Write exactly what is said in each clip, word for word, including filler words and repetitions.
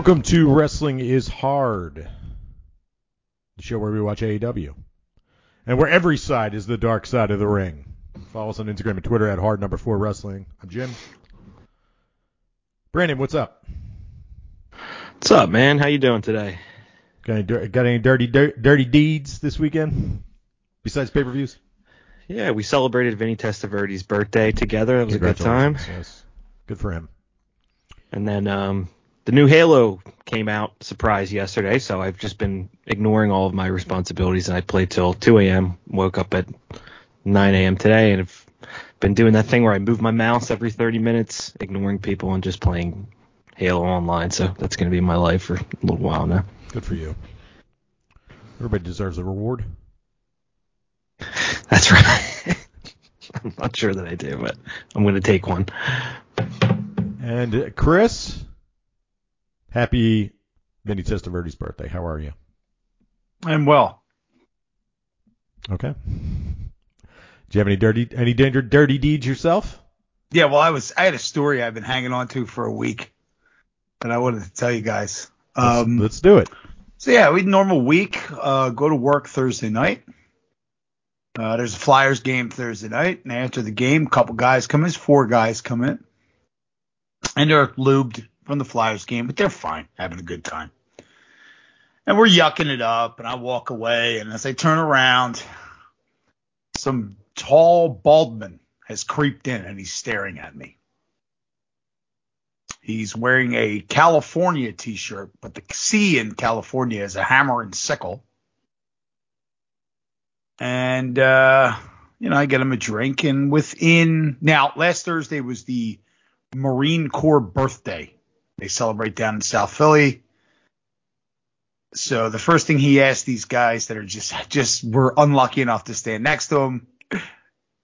Welcome to Wrestling is Hard, the show where we watch A E W, and where every side is the dark side of the ring. Follow us on Instagram and Twitter at hard number four wrestling. I'm Jim. Brandon, what's up? What's up, man? How you doing today? Got any, got any dirty, dirty dirty deeds this weekend besides pay-per-views? Yeah, we celebrated Vinny Testaverde's birthday together. It was a good time. Yes. Good for him. And then um. the new Halo came out, surprise, yesterday, so I've just been ignoring all of my responsibilities, and I played till two a.m., woke up at nine a.m. today, and I've been doing that thing where I move my mouse every thirty minutes, ignoring people and just playing Halo online, so that's going to be my life for a little while now. Good for you. Everybody deserves a reward. That's right. I'm not sure that I do, but I'm going to take one. And uh, Chris... happy Vinny Testaverde's birthday. How are you? I'm well. Okay. Do you have any dirty, any danger, dirty deeds yourself? Yeah, well, I was, I had a story I've been hanging on to for a week, and I wanted to tell you guys. Um, let's, let's do it. So yeah, we normal week. Uh, go to work Thursday night. Uh, there's a Flyers game Thursday night, and after the game, a couple guys come in. There's four guys come in, and they're lubed from the Flyers game, but they're fine, having a good time. And we're yucking it up, and I walk away, and as I turn around, some tall bald man has creeped in, and he's staring at me. He's wearing a California t-shirt, but the C in California is a hammer and sickle. And, uh, you know, I get him a drink, and within – now, last Thursday was the Marine Corps birthday. They celebrate down in South Philly. So the first thing he asked these guys that are just just were unlucky enough to stand next to him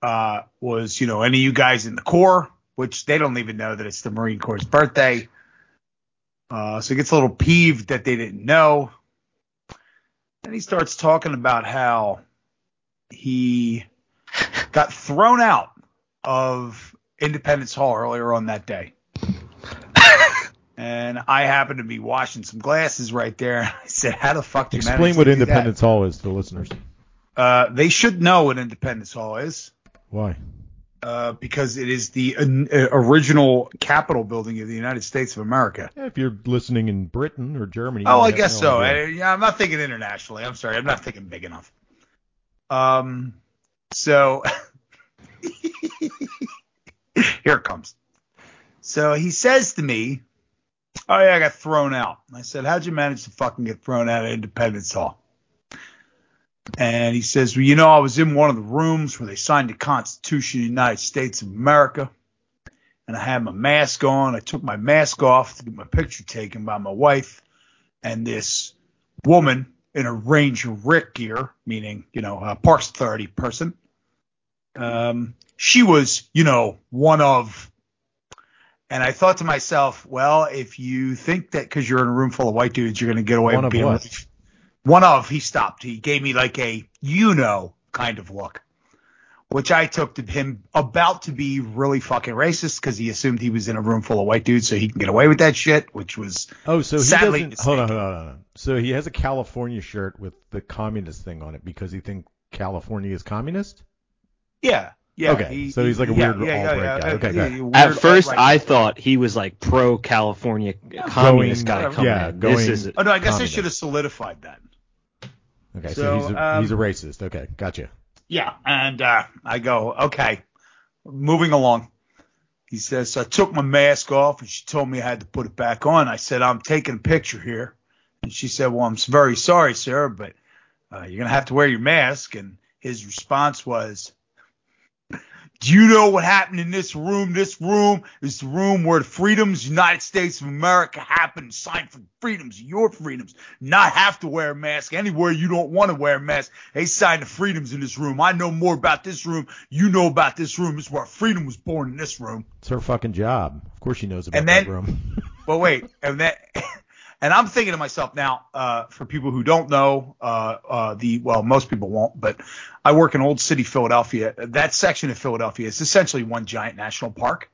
uh, was, you know, any of you guys in the Corps, which they don't even know that it's the Marine Corps' birthday. Uh, so he gets a little peeved that they didn't know. And he starts talking about how he got thrown out of Independence Hall earlier on that day. And I happened to be washing some glasses right there. I said, how the fuck do you manage to do that? Explain what Independence Hall is to the listeners. Uh, they should know what Independence Hall is. Why? Uh, because it is the uh, original Capitol building of the United States of America. Yeah, if you're listening in Britain or Germany. Oh, I guess so. I, yeah, I'm not thinking internationally. I'm sorry. I'm not thinking big enough. Um, So here it comes. So he says to me, oh, yeah, I got thrown out. I said, how'd you manage to fucking get thrown out of Independence Hall? And he says, well, you know, I was in one of the rooms where they signed the Constitution of the United States of America, and I had my mask on. I took my mask off to get my picture taken by my wife, and this woman in a Ranger Rick gear, meaning, you know, a Parks Authority person, um, she was, you know, one of... And I thought to myself, well, if you think that because you're in a room full of white dudes, you're going to get away with being rich. One of, he stopped. He gave me like a, you know, kind of look, which I took to him about to be really fucking racist because he assumed he was in a room full of white dudes so he can get away with that shit, which was oh, so sadly he doesn't, hold on, hold on, hold on. So he has a California shirt with the communist thing on it because he thinks California is communist? Yeah. Yeah, okay, he, so he's like a yeah, weird yeah, alt-right yeah, guy. Yeah, okay, yeah, yeah, at first, alt-right I guy. Thought he was like pro-California yeah, communist going, guy. Coming yeah, in. Going. This is oh no, I guess communist. I should have solidified that. Okay, so, so he's, a, um, he's a racist. Okay, gotcha. Yeah, and uh, I go okay. Moving along, he says so I took my mask off, and she told me I had to put it back on. I said I'm taking a picture here, and she said, "Well, I'm very sorry, sir, but uh, you're gonna have to wear your mask." And his response was, do you know what happened in this room? This room is the room where the freedoms, United States of America, happened. Sign for freedoms, your freedoms. Not have to wear a mask anywhere you don't want to wear a mask. They signed the freedoms in this room. I know more about this room. You know about this room. It's where freedom was born in this room. It's her fucking job. Of course she knows about and then, that room. Well, wait. And that, and I'm thinking to myself now, uh, for people who don't know, uh, uh, the well, most people won't, but I work in Old City, Philadelphia. That section of Philadelphia is essentially one giant national park.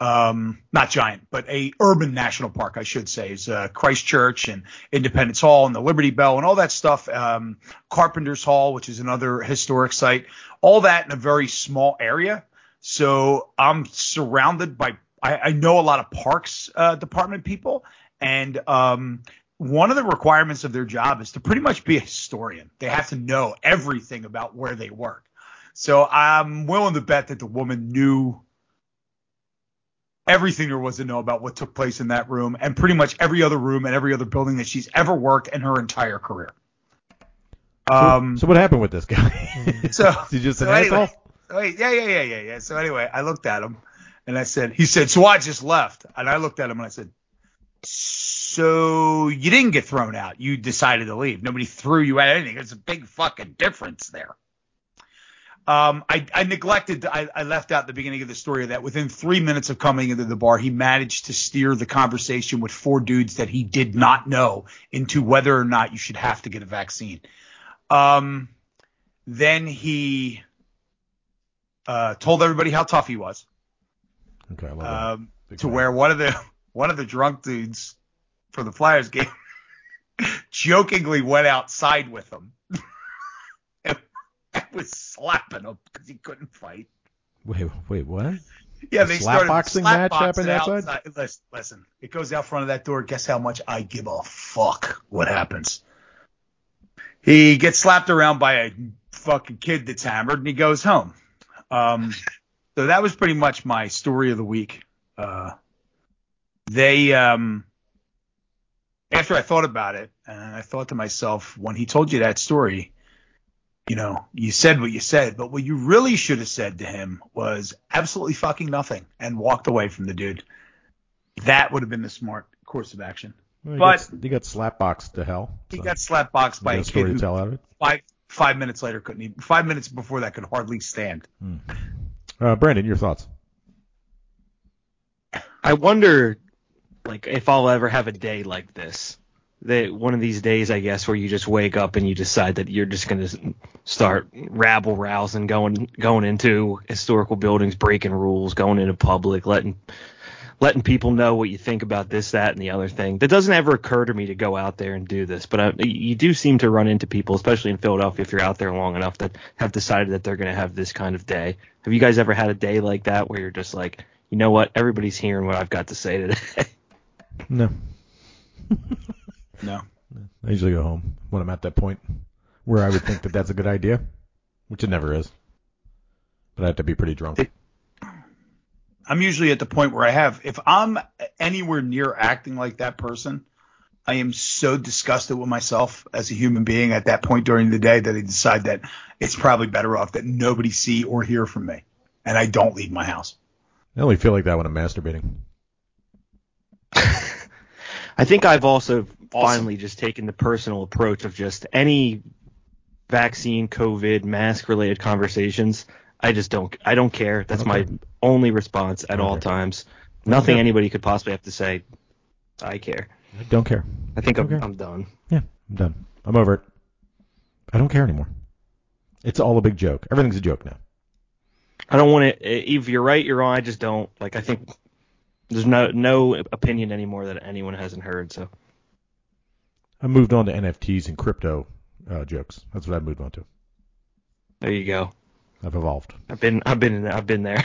um, not giant, but a urban national park, I should say, is uh, Christchurch and Independence Hall and the Liberty Bell and all that stuff. Um, Carpenter's Hall, which is another historic site, all that in a very small area. So I'm surrounded by, I, I know a lot of parks uh, department people, and um, one of the requirements of their job is to pretty much be a historian. They have to know everything about where they work. So I'm willing to bet that the woman knew everything there was to know about what took place in that room and pretty much every other room and every other building that she's ever worked in her entire career. Um, so, so what happened with this guy? So he just an so anyway, asshole? Wait, yeah, yeah, yeah, yeah, yeah. So anyway, I looked at him and I said, he said, so I just left. And I looked at him and I said, so you didn't get thrown out. You decided to leave. Nobody threw you out. Anything. There's a big fucking difference there. Um, I, I neglected, I, I left out the beginning of the story that within three minutes of coming into the bar, he managed to steer the conversation with four dudes that he did not know into whether or not you should have to get a vaccine. Um, then he uh, told everybody how tough he was. Okay, I love um, that. To where one of the one of the drunk dudes for the Flyers game jokingly went outside with him. Was slapping him because he couldn't fight. Wait, wait, what? Yeah, they slap started boxing slap match happened outside. Listen, listen, it goes out front of that door. Guess how much I give a fuck what happens. He gets slapped around by a fucking kid that's hammered, and he goes home. Um, so that was pretty much my story of the week. Uh, they, um, after I thought about it, and I thought to myself, when he told you that story, you know, you said what you said, but what you really should have said to him was absolutely fucking nothing and walked away from the dude. That would have been the smart course of action. Well, he but got, he got slapboxed to hell. He so. got slapboxed by a kid who to five, five minutes later couldn't even, five minutes before that could hardly stand. Hmm. Uh, Brandon, your thoughts? I wonder, like, if I'll ever have a day like this. That one of these days, I guess, where you just wake up and you decide that you're just going to start rabble rousing, going going into historical buildings, breaking rules, going into public, letting letting people know what you think about this, that, and the other thing. That doesn't ever occur to me to go out there and do this, but I, you do seem to run into people, especially in Philadelphia, if you're out there long enough, that have decided that they're going to have this kind of day. Have you guys ever had a day like that where you're just like, you know what, everybody's hearing what I've got to say today? No. No. I usually go home when I'm at that point where I would think that that's a good idea, which it never is. But I have to be pretty drunk. I'm usually at the point where I have, if I'm anywhere near acting like that person, I am so disgusted with myself as a human being at that point during the day that I decide that it's probably better off that nobody see or hear from me, and I don't leave my house. I only feel like that when I'm masturbating. I think I've also finally just taken the personal approach of just any vaccine, COVID, mask-related conversations. I just don't I don't care. That's okay. My only response at okay. all times. Nothing anybody could possibly have to say. I care. I don't care. I think I'm, care. I'm done. Yeah, I'm done. I'm over it. I don't care anymore. It's all a big joke. Everything's a joke now. I don't want to – if you're right, you're wrong. I just don't. Like, I think – There's no no opinion anymore that anyone hasn't heard. So I moved on to N F Ts and crypto uh, jokes. That's what I moved on to. There you go. I've evolved. I've been I've been I've been there.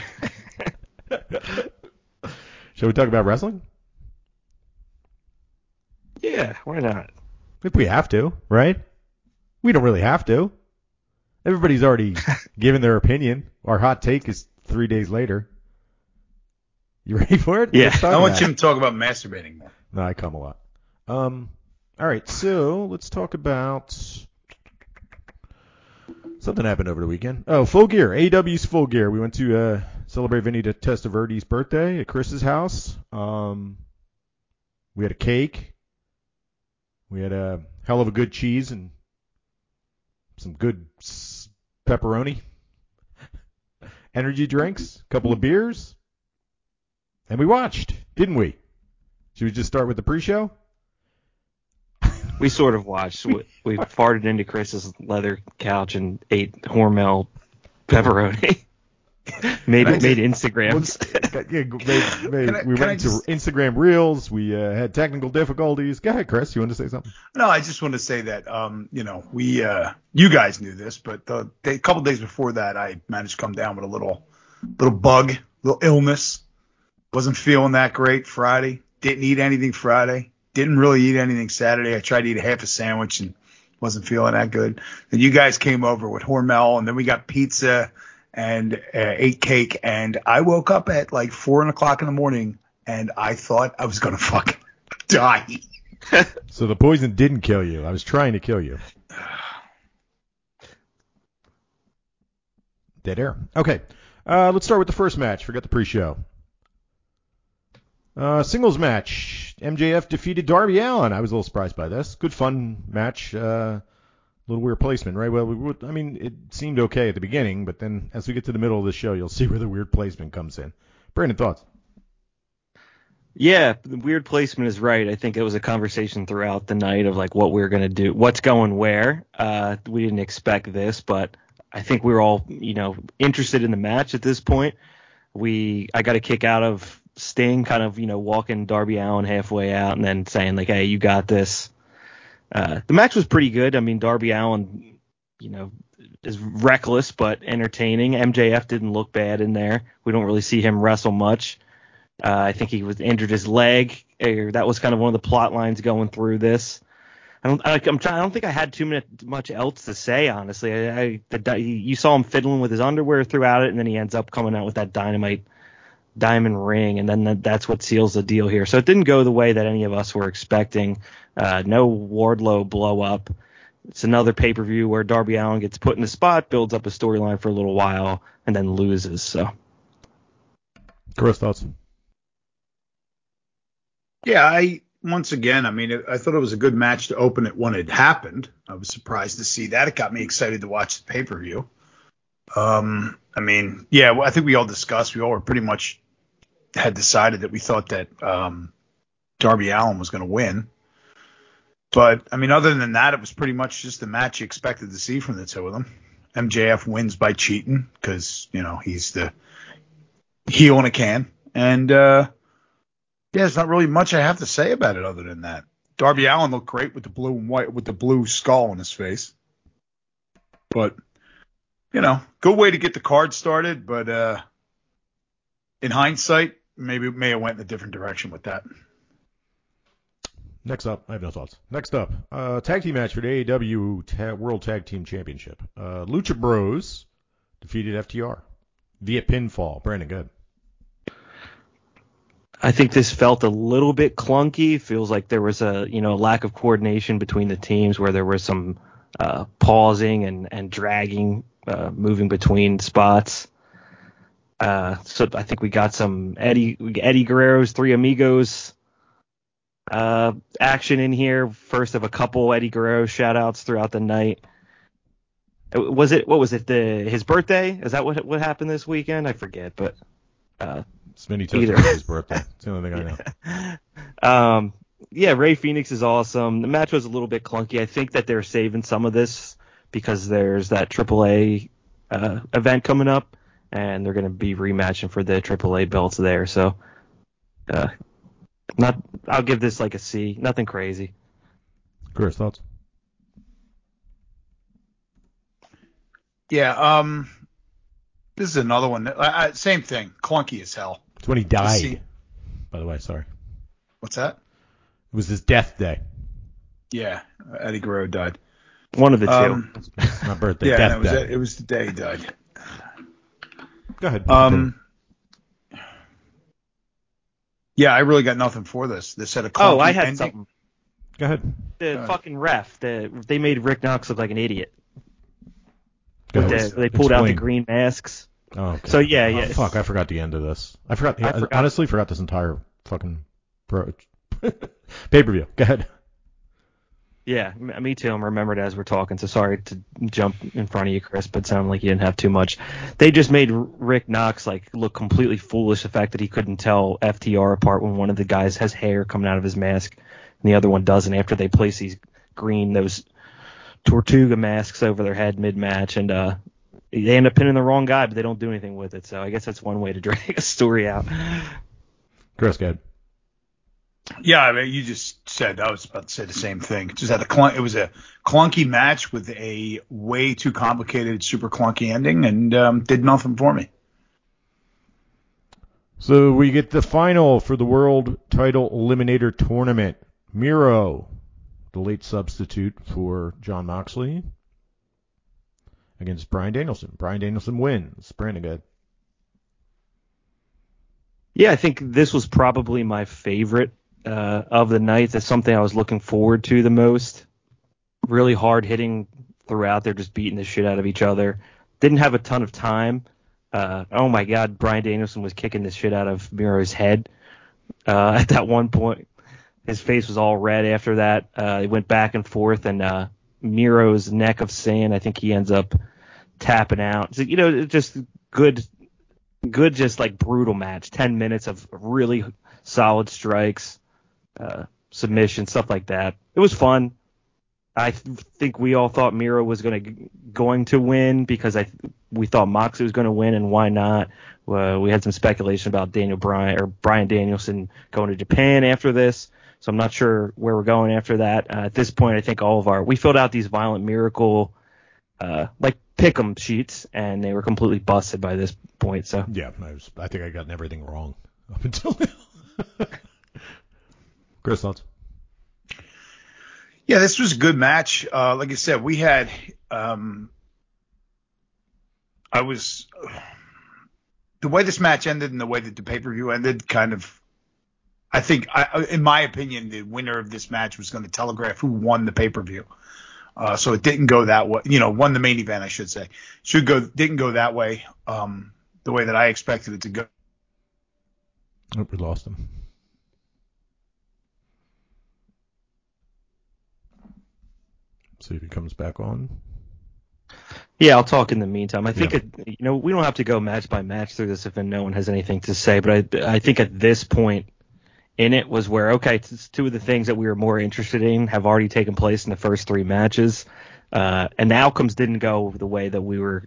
Shall we talk about wrestling? Yeah, why not? If we have to, right? We don't really have to. Everybody's already given their opinion. Our hot take is three days later. You ready for it? Yeah. I want you to talk about masturbating more. No, I come a lot. Um, all right, so let's talk about something happened over the weekend. Oh, Full Gear. A E W's Full Gear. We went to uh, celebrate Vinny Testaverde's birthday at Chris's house. Um, we had a cake. We had a hell of a good cheese and some good pepperoni. Energy drinks, a couple of beers. And we watched, didn't we? Should we just start with the pre-show? We sort of watched. We, we farted into Chris's leather couch and ate Hormel pepperoni. made made Instagrams. got, yeah, they, they, I, we went just, to Instagram Reels. We uh, had technical difficulties. Go ahead, Chris. You want to say something? No, I just want to say that, um, you know, we uh, you guys knew this, but the, the, a couple days before that, I managed to come down with a little little bug, little illness. Wasn't feeling that great Friday. Didn't eat anything Friday. Didn't really eat anything Saturday. I tried to eat a half a sandwich and wasn't feeling that good. Then you guys came over with Hormel, and then we got pizza and uh, ate cake. And I woke up at like four o'clock in the morning, and I thought I was going to fucking die. So the poison didn't kill you. I was trying to kill you. Dead air. Okay. Uh, let's start with the first match. Forgot the pre-show. Uh, singles match. M J F defeated Darby Allin. I was a little surprised by this. Good fun match. Uh, little weird placement, right? Well, we, I mean, it seemed okay at the beginning, but then as we get to the middle of the show, you'll see where the weird placement comes in. Brandon, thoughts? Yeah, the weird placement is right. I think it was a conversation throughout the night of like what we were going to do, what's going where. Uh, we didn't expect this, but I think we were all, you know, interested in the match at this point. We, I got a kick out of Sting kind of, you know, walking Darby Allin halfway out and then saying like, hey, you got this. Uh, the match was pretty good. I mean, Darby Allin, you know, is reckless but entertaining. M J F didn't look bad in there. We don't really see him wrestle much. Uh, I think he was injured his leg. Or that was kind of one of the plot lines going through this. I don't. I, I'm trying. I don't think I had too much else to say, honestly. I, I the, you saw him fiddling with his underwear throughout it, and then he ends up coming out with that dynamite. Diamond ring, and then that's what seals the deal here. So it didn't go the way that any of us were expecting. Uh, no Wardlow blow up. It's another pay-per-view where Darby Allin gets put in the spot, builds up a storyline for a little while, and then loses. So, Chris, thoughts? Yeah, I once again, I mean, I thought it was a good match to open it when it happened. I was surprised to see that. It got me excited to watch the pay-per-view. Um, I mean, yeah, I think we all discussed, we all were pretty much had decided that we thought that um, Darby Allin was going to win. But, I mean, other than that, it was pretty much just the match you expected to see from the two of them. M J F wins by cheating because, you know, he's the heel in a can. And, uh, yeah, there's not really much I have to say about it other than that. Darby Allin looked great with the blue and white, with the blue skull on his face. But... you know, good way to get the card started, but uh, in hindsight, maybe may have went in a different direction with that. Next up, I have no thoughts. Next up, uh, tag team match for the A E W Ta- World Tag Team Championship. Uh, Lucha Bros defeated F T R via pinfall. Brandon, good. I think this felt a little bit clunky. Feels like there was a you know lack of coordination between the teams, where there was some uh, pausing and and dragging. Uh, moving between spots. Uh, so I think we got some Eddie Eddie Guerrero's Three Amigos uh, action in here. First of a couple Eddie Guerrero shout-outs throughout the night. Was it, what was it, the his birthday? Is that what what happened this weekend? I forget, but... Uh, it's many times his birthday. It's the only thing I know. Um, yeah, Ray Phoenix is awesome. The match was a little bit clunky. I think that they're saving some of this because there's that triple A uh, event coming up, and they're going to be rematching for the triple A belts there. So, uh, not I'll give this like a C. Nothing crazy. Chris, thoughts? Yeah, um, this is another one. That, uh, same thing. Clunky as hell. It's when he died, see, by the way. Sorry. What's that? It was his death day. Yeah, Eddie Guerrero died. One of the two. Um, it's my birthday. Yeah, death no, it, was a, it was the day he died. Go ahead. Um, yeah, I really got nothing for this. This had a clunky Oh, I had ending. something. Go ahead. The Go fucking ahead. ref. The, they made Rick Knox look like an idiot. Go ahead. The, they pulled Explain. out the green masks. Oh, okay. So, yeah, yeah. Oh, fuck, I forgot the end of this. I forgot. The, I forgot. honestly forgot this entire fucking pro- pay-per-view. Go ahead. Yeah, me too. I'm remembered as we're talking, so sorry to jump in front of you, Chris, but it sounded like you didn't have too much. They just made Rick Knox like look completely foolish, the fact that he couldn't tell F T R apart when one of the guys has hair coming out of his mask and the other one doesn't after they place these green, those Tortuga masks over their head mid-match. And uh, they end up pinning the wrong guy, but they don't do anything with it. So I guess that's one way to drag a story out. Chris, go ahead. Yeah, I mean, you just said, I was about to say the same thing. Just had a clunky, it was a clunky match with a way too complicated, super clunky ending, and um, did nothing for me. So we get the final for the World Title Eliminator Tournament. Miro, the late substitute for Jon Moxley, against Bryan Danielson. Bryan Danielson wins. Brandon, good. Yeah, I think this was probably my favorite uh, of the night. That's something I was looking forward to the most. Really hard hitting throughout. They're just beating the shit out of each other. Didn't have a ton of time. Uh, oh, my God. Bryan Danielson was kicking the shit out of Miro's head uh, at that one point. His face was all red after that. Uh, it went back and forth, and uh, Miro's neck of sand, I think he ends up tapping out. So, you know, just good, good, just like brutal match. Ten minutes of really solid strikes, uh, submission, stuff like that. It was fun. I th- think we all thought Miro was going to going to win because I th- we thought Moxley was going to win, and why not? Uh, we had some speculation about Daniel Bryan or Bryan Danielson going to Japan after this. So I'm not sure where we're going after that. Uh, at this point, I think all of our – we filled out these Violent Miracle, uh, like, pick-em sheets, and they were completely busted by this point. So yeah, I, was, I think I got everything wrong up until now. Chris, thoughts? Yeah, this was a good match. Uh, like I said, we had um, – I was – the way this match ended and the way that the pay-per-view ended kind of – I think, I, in my opinion, the winner of this match was going to telegraph who won the pay-per-view. Uh, so it didn't go that way. You know, won the main event, I should say. Should go didn't go that way, um, the way that I expected it to go. I hope we lost him. See if he comes back on. Yeah, I'll talk in the meantime. I think, yeah. it, you know, we don't have to go match by match through this if no one has anything to say. But I, I think at this point in it was where, okay, two of the things that we were more interested in have already taken place in the first three matches, uh, and the outcomes didn't go the way that we were,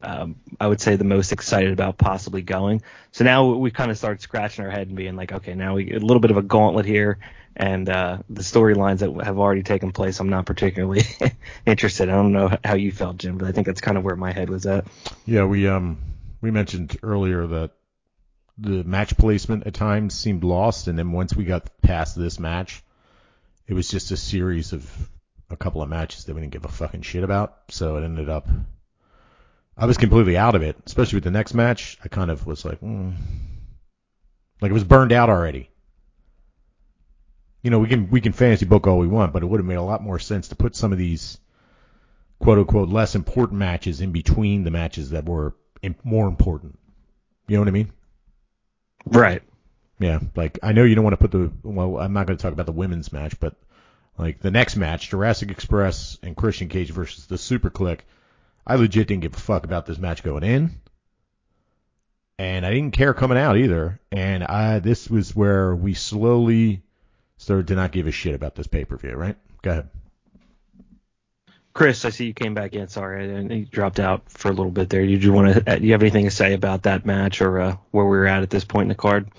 um, I would say, the most excited about possibly going. So now we kind of started scratching our head and being like, okay, now we get a little bit of a gauntlet here, and uh, the storylines that have already taken place, I'm not particularly interested. I don't know how you felt, Jim, but I think that's kind of where my head was at. Yeah, we um we mentioned earlier that the match placement at times seemed lost, and then once we got past this match, it was just a series of a couple of matches that we didn't give a fucking shit about, so it ended up... I was completely out of it, especially with the next match. I kind of was like, mm. Like, it was burned out already. You know, we can we can fantasy book all we want, but it would have made a lot more sense to put some of these quote-unquote less important matches in between the matches that were more important. You know what I mean? Right. Yeah, like, I know you don't want to put the... Well, I'm not going to talk about the women's match, but, like, the next match, Jurassic Express and Christian Cage versus the Super Click, I legit didn't give a fuck about this match going in. And I didn't care coming out either. And I this was where we slowly started to not give a shit about this pay-per-view, right? Go ahead. Chris, I see you came back in. Sorry, I you dropped out for a little bit there. Did you want to? Do you have anything to say about that match or uh, where we were at at this point in the card?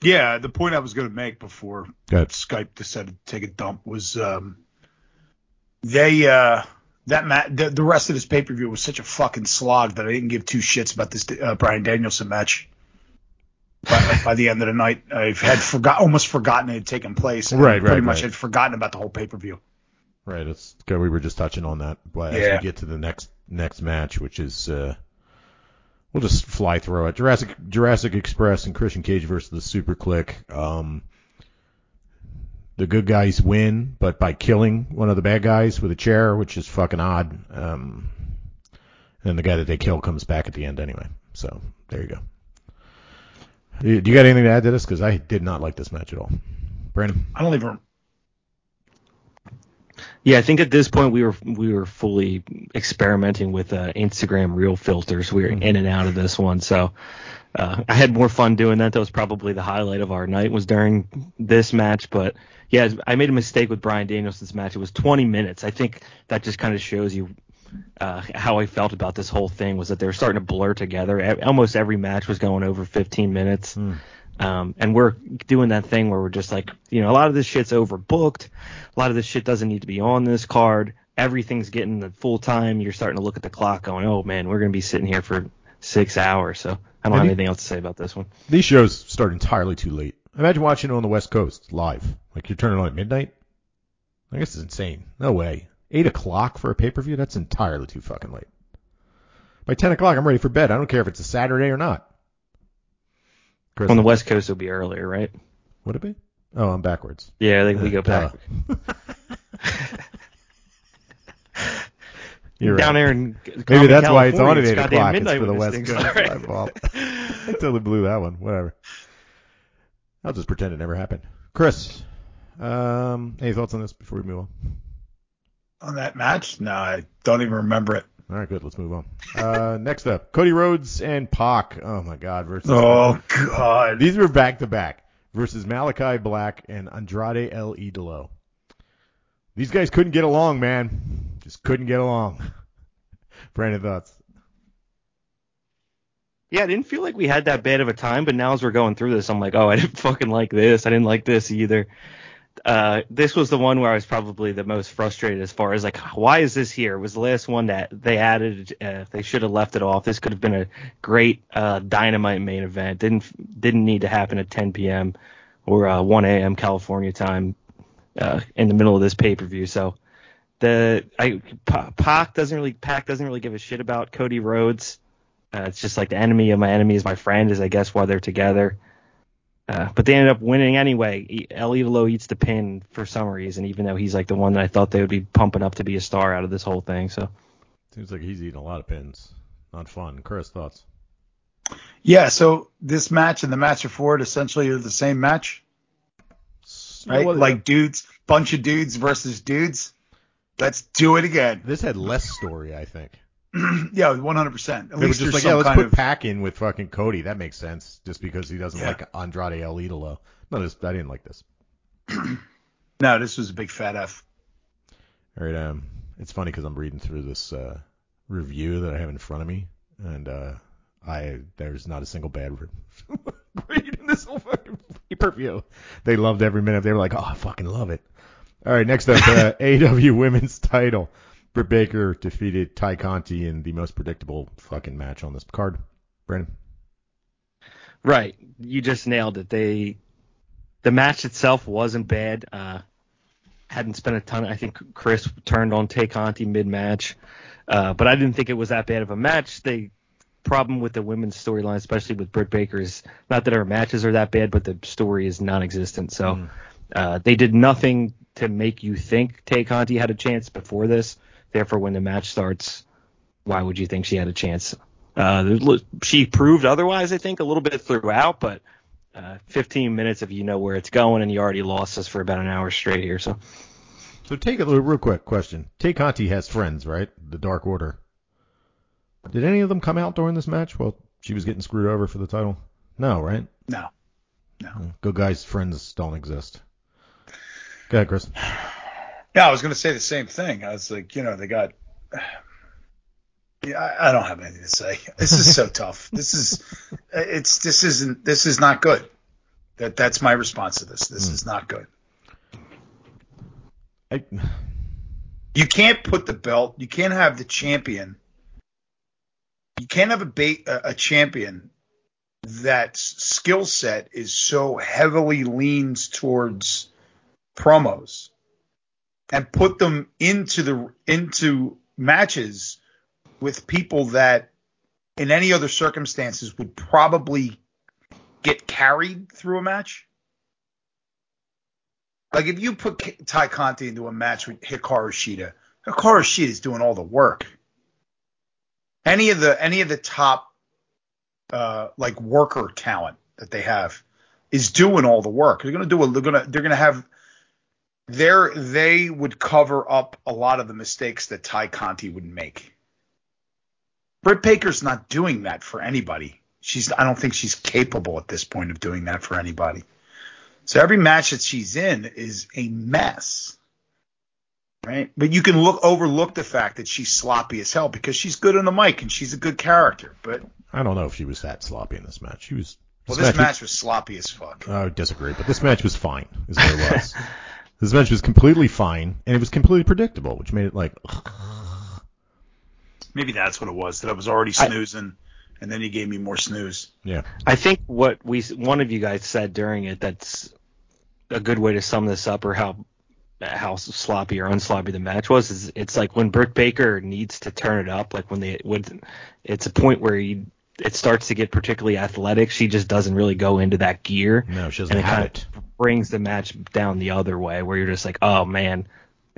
Yeah, the point I was going to make before Skype decided to take a dump was um, they uh, that ma- the, the rest of this pay per view was such a fucking slog that I didn't give two shits about this uh, Bryan Danielson match. By, by the end of the night, I had forgot almost forgotten it had taken place. And right, pretty right, pretty much right. Had forgotten about the whole pay per view. Right, it's okay, we were just touching on that, but yeah. As we get to the next next match, which is uh, we'll just fly through it. Jurassic Jurassic Express and Christian Cage versus the Super Click. Um, the good guys win, but by killing one of the bad guys with a chair, which is fucking odd. Um, and the guy that they kill comes back at the end anyway. So there you go. Do you got anything to add to this? Because I did not like this match at all, Brandon. I don't even. Yeah, I think at this point we were we were fully experimenting with uh, Instagram Reel filters. We were in and out of this one, so uh, I had more fun doing that. That was probably the highlight of our night was during this match. But yeah, I made a mistake with Bryan Danielson's match. It was twenty minutes. I think that just kind of shows you uh, how I felt about this whole thing was that they were starting to blur together. Almost every match was going over fifteen minutes. Mm. Um, and we're doing that thing where we're just like, you know, a lot of this shit's overbooked. A lot of this shit doesn't need to be on this card. Everything's getting the full time. You're starting to look at the clock going, oh, man, we're going to be sitting here for six hours. So I don't and have the, anything else to say about this one. These shows start entirely too late. Imagine watching it on the West Coast live. Like you're turning on at midnight. I guess it's insane. No way. Eight o'clock for a pay-per-view? That's entirely too fucking late. By ten o'clock, I'm ready for bed. I don't care if it's a Saturday or not. Chris, on the West Coast, it'll be earlier, right? Would it be? Oh, I'm backwards. Yeah, I think we go back. You're down right. There in maybe that's California, why it's on at eight o'clock. It's for the West Coast. Right. I totally blew that one. Whatever. I'll just pretend it never happened. Chris, um, any thoughts on this before we move on? On that match? No, I don't even remember it. All right, good. Let's move on. Uh, next up, Cody Rhodes and Pac. Oh my God, versus. Oh God. These were back to back versus Malachi Black and Andrade El Idolo. These guys couldn't get along, man. Just couldn't get along. Brandon, thoughts? Yeah, I didn't feel like we had that bad of a time, but now as we're going through this, I'm like, oh, I didn't fucking like this. I didn't like this either. Uh, this was the one where I was probably the most frustrated as far as, like, why is this here? It was the last one that they added. Uh, they should have left it off. This could have been a great uh, Dynamite main event. Didn't didn't need to happen at ten p.m. or uh, one a.m. California time uh, in the middle of this pay-per-view, so... The I Pac doesn't really Pac doesn't really give a shit about Cody Rhodes. Uh, it's just like the enemy of my enemy is my friend is I guess why they're together. Uh, but they ended up winning anyway. El Idolo eats the pin for some reason, even though he's like the one that I thought they would be pumping up to be a star out of this whole thing. So seems like he's eating a lot of pins. Not fun. Chris, thoughts? Yeah. So this match and the match before it essentially are the same match, right? Well, like dudes, bunch of dudes versus dudes. Let's do it again. This had less story, I think. Yeah, one hundred percent. At they least were just like, yeah, let's put of... Pac in with fucking Cody. That makes sense, just because he doesn't yeah. like Andrade El Idolo. No, this, I didn't like this. No, this was a big fat F. All right, um, it's funny because I'm reading through this uh, review that I have in front of me, and uh, I there's not a single bad word. Reading this whole fucking pay-per-view. They loved every minute. They were like, oh, I fucking love it. All right, next up, uh, A E W Women's Title. Britt Baker defeated Tay Conti in the most predictable fucking match on this card. Brandon, right? You just nailed it. They, the match itself wasn't bad. Uh, hadn't spent a ton. I think Chris turned on Tay Conti mid-match, uh, but I didn't think it was that bad of a match. The problem with the women's storyline, especially with Britt Baker, is not that her matches are that bad, but the story is non-existent. So mm. uh, they did nothing to make you think Tay Conti had a chance before this. Therefore, when the match starts, why would you think she had a chance? Uh, she proved otherwise, I think, a little bit throughout, but uh, fifteen minutes if you know where it's going, and you already lost us for about an hour straight here. So so take a little, real quick question. Tay Conti has friends, right? The Dark Order. Did any of them come out during this match? Well, she was getting screwed over for the title. No, right? No. No. Good guys, friends don't exist. Go ahead, Chris. Yeah, I was going to say the same thing. I was like, you know, they got – yeah, I, I don't have anything to say. This is so tough. This is – it's this isn't – this is not good. That That's my response to this. This mm. is not good. I... You can't put the belt – you can't have the champion – you can't have a, ba- a champion that skill set is so heavily leans towards – promos and put them into the into matches with people that in any other circumstances would probably get carried through a match. Like if you put Tay Conti into a match with Hikaru Shida, Hikaru Shida is doing all the work. Any of the any of the top uh, like worker talent that they have is doing all the work. They're gonna do a, they're gonna they're gonna have There, they would cover up a lot of the mistakes that Tay Conti would make. Britt Baker's not doing that for anybody. She's, I don't think she's capable at this point of doing that for anybody. So every match that she's in is a mess. Right. But you can look overlook the fact that she's sloppy as hell because she's good on the mic and she's a good character. But I don't know if she was that sloppy in this match. She was. Well, this, this match, match was sloppy as fuck. I would disagree, but this match was fine. Is what it was. This match was completely fine, and it was completely predictable, which made it like. Ugh. Maybe that's what it was. That I was already snoozing, I, and then he gave me more snooze. Yeah. I think what we one of you guys said during it that's a good way to sum this up, or how. how sloppy or unsloppy the match was, is it's like when Britt Baker needs to turn it up, like when they would, it's a point where you, it starts to get particularly athletic. She just doesn't really go into that gear. No, she doesn't and have it. Kind of brings the match down the other way where you're just like, oh man,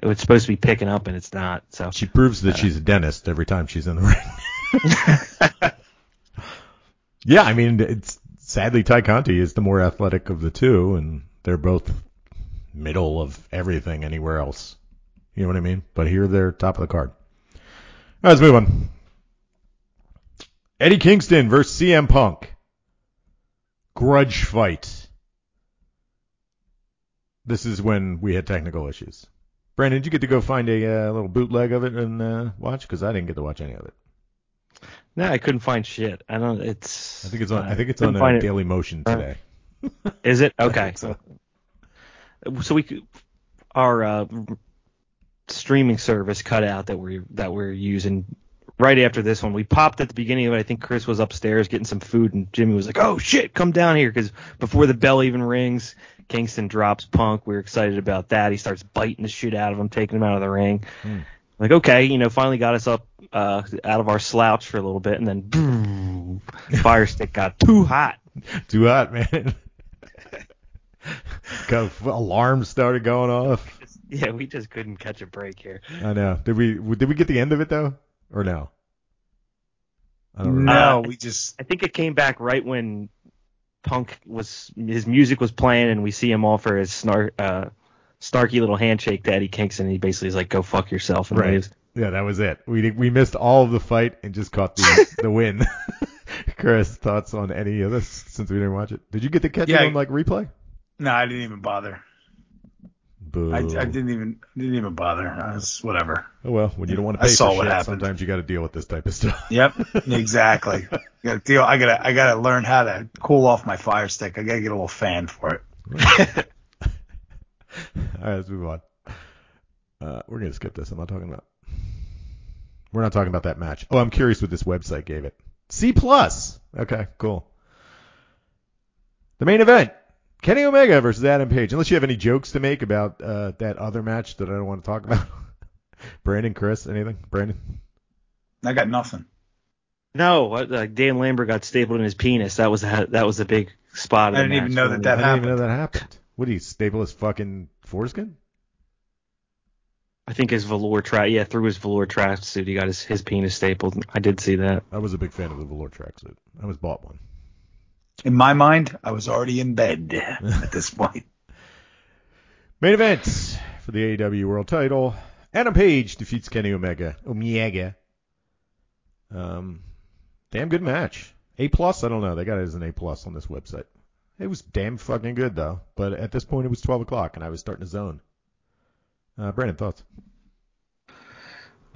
it was supposed to be picking up and it's not. So she proves that uh, she's a dentist every time she's in the ring. Yeah, I mean, it's sadly Tay Conti is the more athletic of the two, and they're both middle of everything anywhere else. You know what I mean? But here they're top of the card. All right, let's move on. Eddie Kingston versus C M Punk. Grudge fight. This is when we had technical issues. Brandon, did you get to go find a uh, little bootleg of it and uh, watch? Because I didn't get to watch any of it. No, I couldn't find shit. I don't. It's. I think it's on. Uh, I think it's on uh, Daily Motion today. Uh, is it okay? So. So we, our uh, streaming service cut out that we're that we're using right after this one. We popped at the beginning of it. I think Chris was upstairs getting some food, and Jimmy was like, "Oh shit, come down here!" Because before the bell even rings, Kingston drops Punk. We're excited about that. He starts biting the shit out of him, taking him out of the ring. Mm. Like, okay, you know, finally got us up uh, out of our slouch for a little bit, and then boom, fire stick got too hot. Too hot, man. Go, alarms started going off. Yeah, we just couldn't catch a break here. I know. Did we? Did we get the end of it though, or no? I don't remember. No, we just. I think it came back right when Punk was his music was playing, and we see him offer his snark, uh, snarky little handshake to Eddie Kingston, and he basically is like, "Go fuck yourself." And right. Leaves. Yeah, that was it. We we missed all of the fight and just caught the the win. Chris, thoughts on any of this since we didn't watch it? Did you get to catch yeah, it on like replay? No, I didn't even bother. Boo. I, I didn't even didn't even bother. I was, whatever. Oh, well, when you don't want to pay I saw for what shit, happened. Sometimes you got to deal with this type of stuff. Yep, exactly. Got to deal. I gotta I gotta learn how to cool off my fire stick. I gotta get a little fan for it. Right. All right, let's move on. Uh, we're gonna skip this. I'm not talking about. We're not talking about that match. Oh, I'm curious what this website gave it. C plus. Okay, cool. The main event. Kenny Omega versus Adam Page. Unless you have any jokes to make about uh, that other match that I don't want to talk about. Brandon, Chris, anything? Brandon? I got nothing. No, uh, Dan Lambert got stapled in his penis. That was a, that was a big spot. I didn't even know that that happened. I didn't even know that happened. What, did he staple his fucking foreskin? I think his velour track. Yeah, through his velour tracksuit, he got his, his penis stapled. I did see that. I was a big fan of the velour tracksuit. I was bought one. In my mind, I was already in bed at this point. Main event for the A E W World Title. Adam Page defeats Kenny Omega. Omega. Um, damn good match. A plus? I don't know. They got it as an A plus on this website. It was damn fucking good, though. But at this point, it was twelve o'clock, and I was starting to zone. Uh, Brandon, thoughts?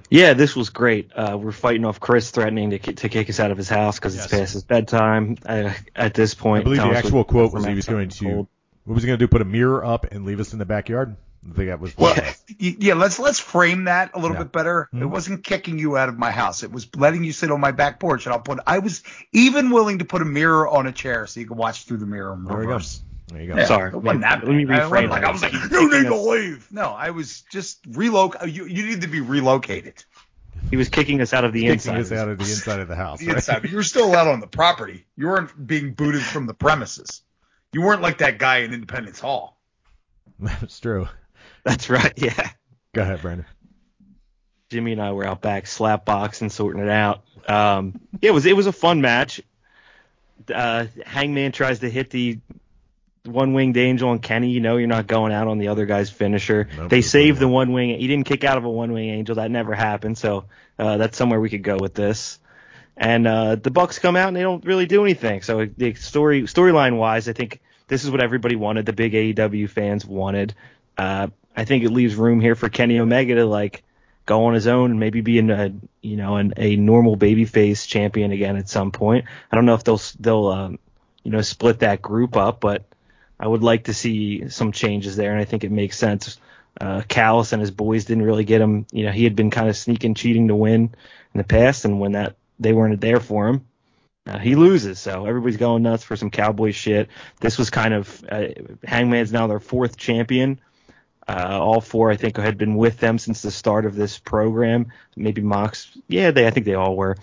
Yeah, this was great. Uh, we're fighting off Chris threatening to, to kick us out of his house because yes. It's past his bedtime I, at this point. I believe Thomas the actual was, quote was he was going to cold. What was he going to do, put a mirror up and leave us in the backyard? I think that was well, yeah, let's let's frame that a little yeah. bit better. Mm-hmm. It wasn't kicking you out of my house. It was letting you sit on my back porch. And I'll put. I was even willing to put a mirror on a chair so you could watch through the mirror in reverse. There you go. Yeah, sorry. It wasn't that. Let me reframe. Like, I was like, you need to leave. No, I was just relocate. You, you need to be relocated. He was kicking us out of the kicking inside. Kicking us out of the inside of the house. The right? inside. But you were still out on the property. You weren't being booted from the premises. You weren't like that guy in Independence Hall. That's true. That's right. Yeah. Go ahead, Brandon. Jimmy and I were out back slap boxing, sorting it out. Um, it was it was a fun match. Uh, Hangman tries to hit the one-winged angel on Kenny. You know you're not going out on the other guy's finisher. Nope, they saved the one-wing. He didn't kick out of a one-wing angel. That never happened. So uh, that's somewhere we could go with this. And uh, the Bucks come out and they don't really do anything. So the story storyline wise, I think this is what everybody wanted. The big A E W fans wanted. Uh, I think it leaves room here for Kenny Omega to like go on his own and maybe be in a you know an, a normal babyface champion again at some point. I don't know if they'll they'll um, you know split that group up, but I would like to see some changes there, and I think it makes sense. Uh, Callis and his boys didn't really get him. You know, he had been kind of sneaking, cheating to win in the past, and when that they weren't there for him, uh, he loses. So everybody's going nuts for some Cowboy shit. This was kind of uh, Hangman's now their fourth champion. Uh, all four, I think, had been with them since the start of this program. Maybe Mox, yeah, they I think they all were.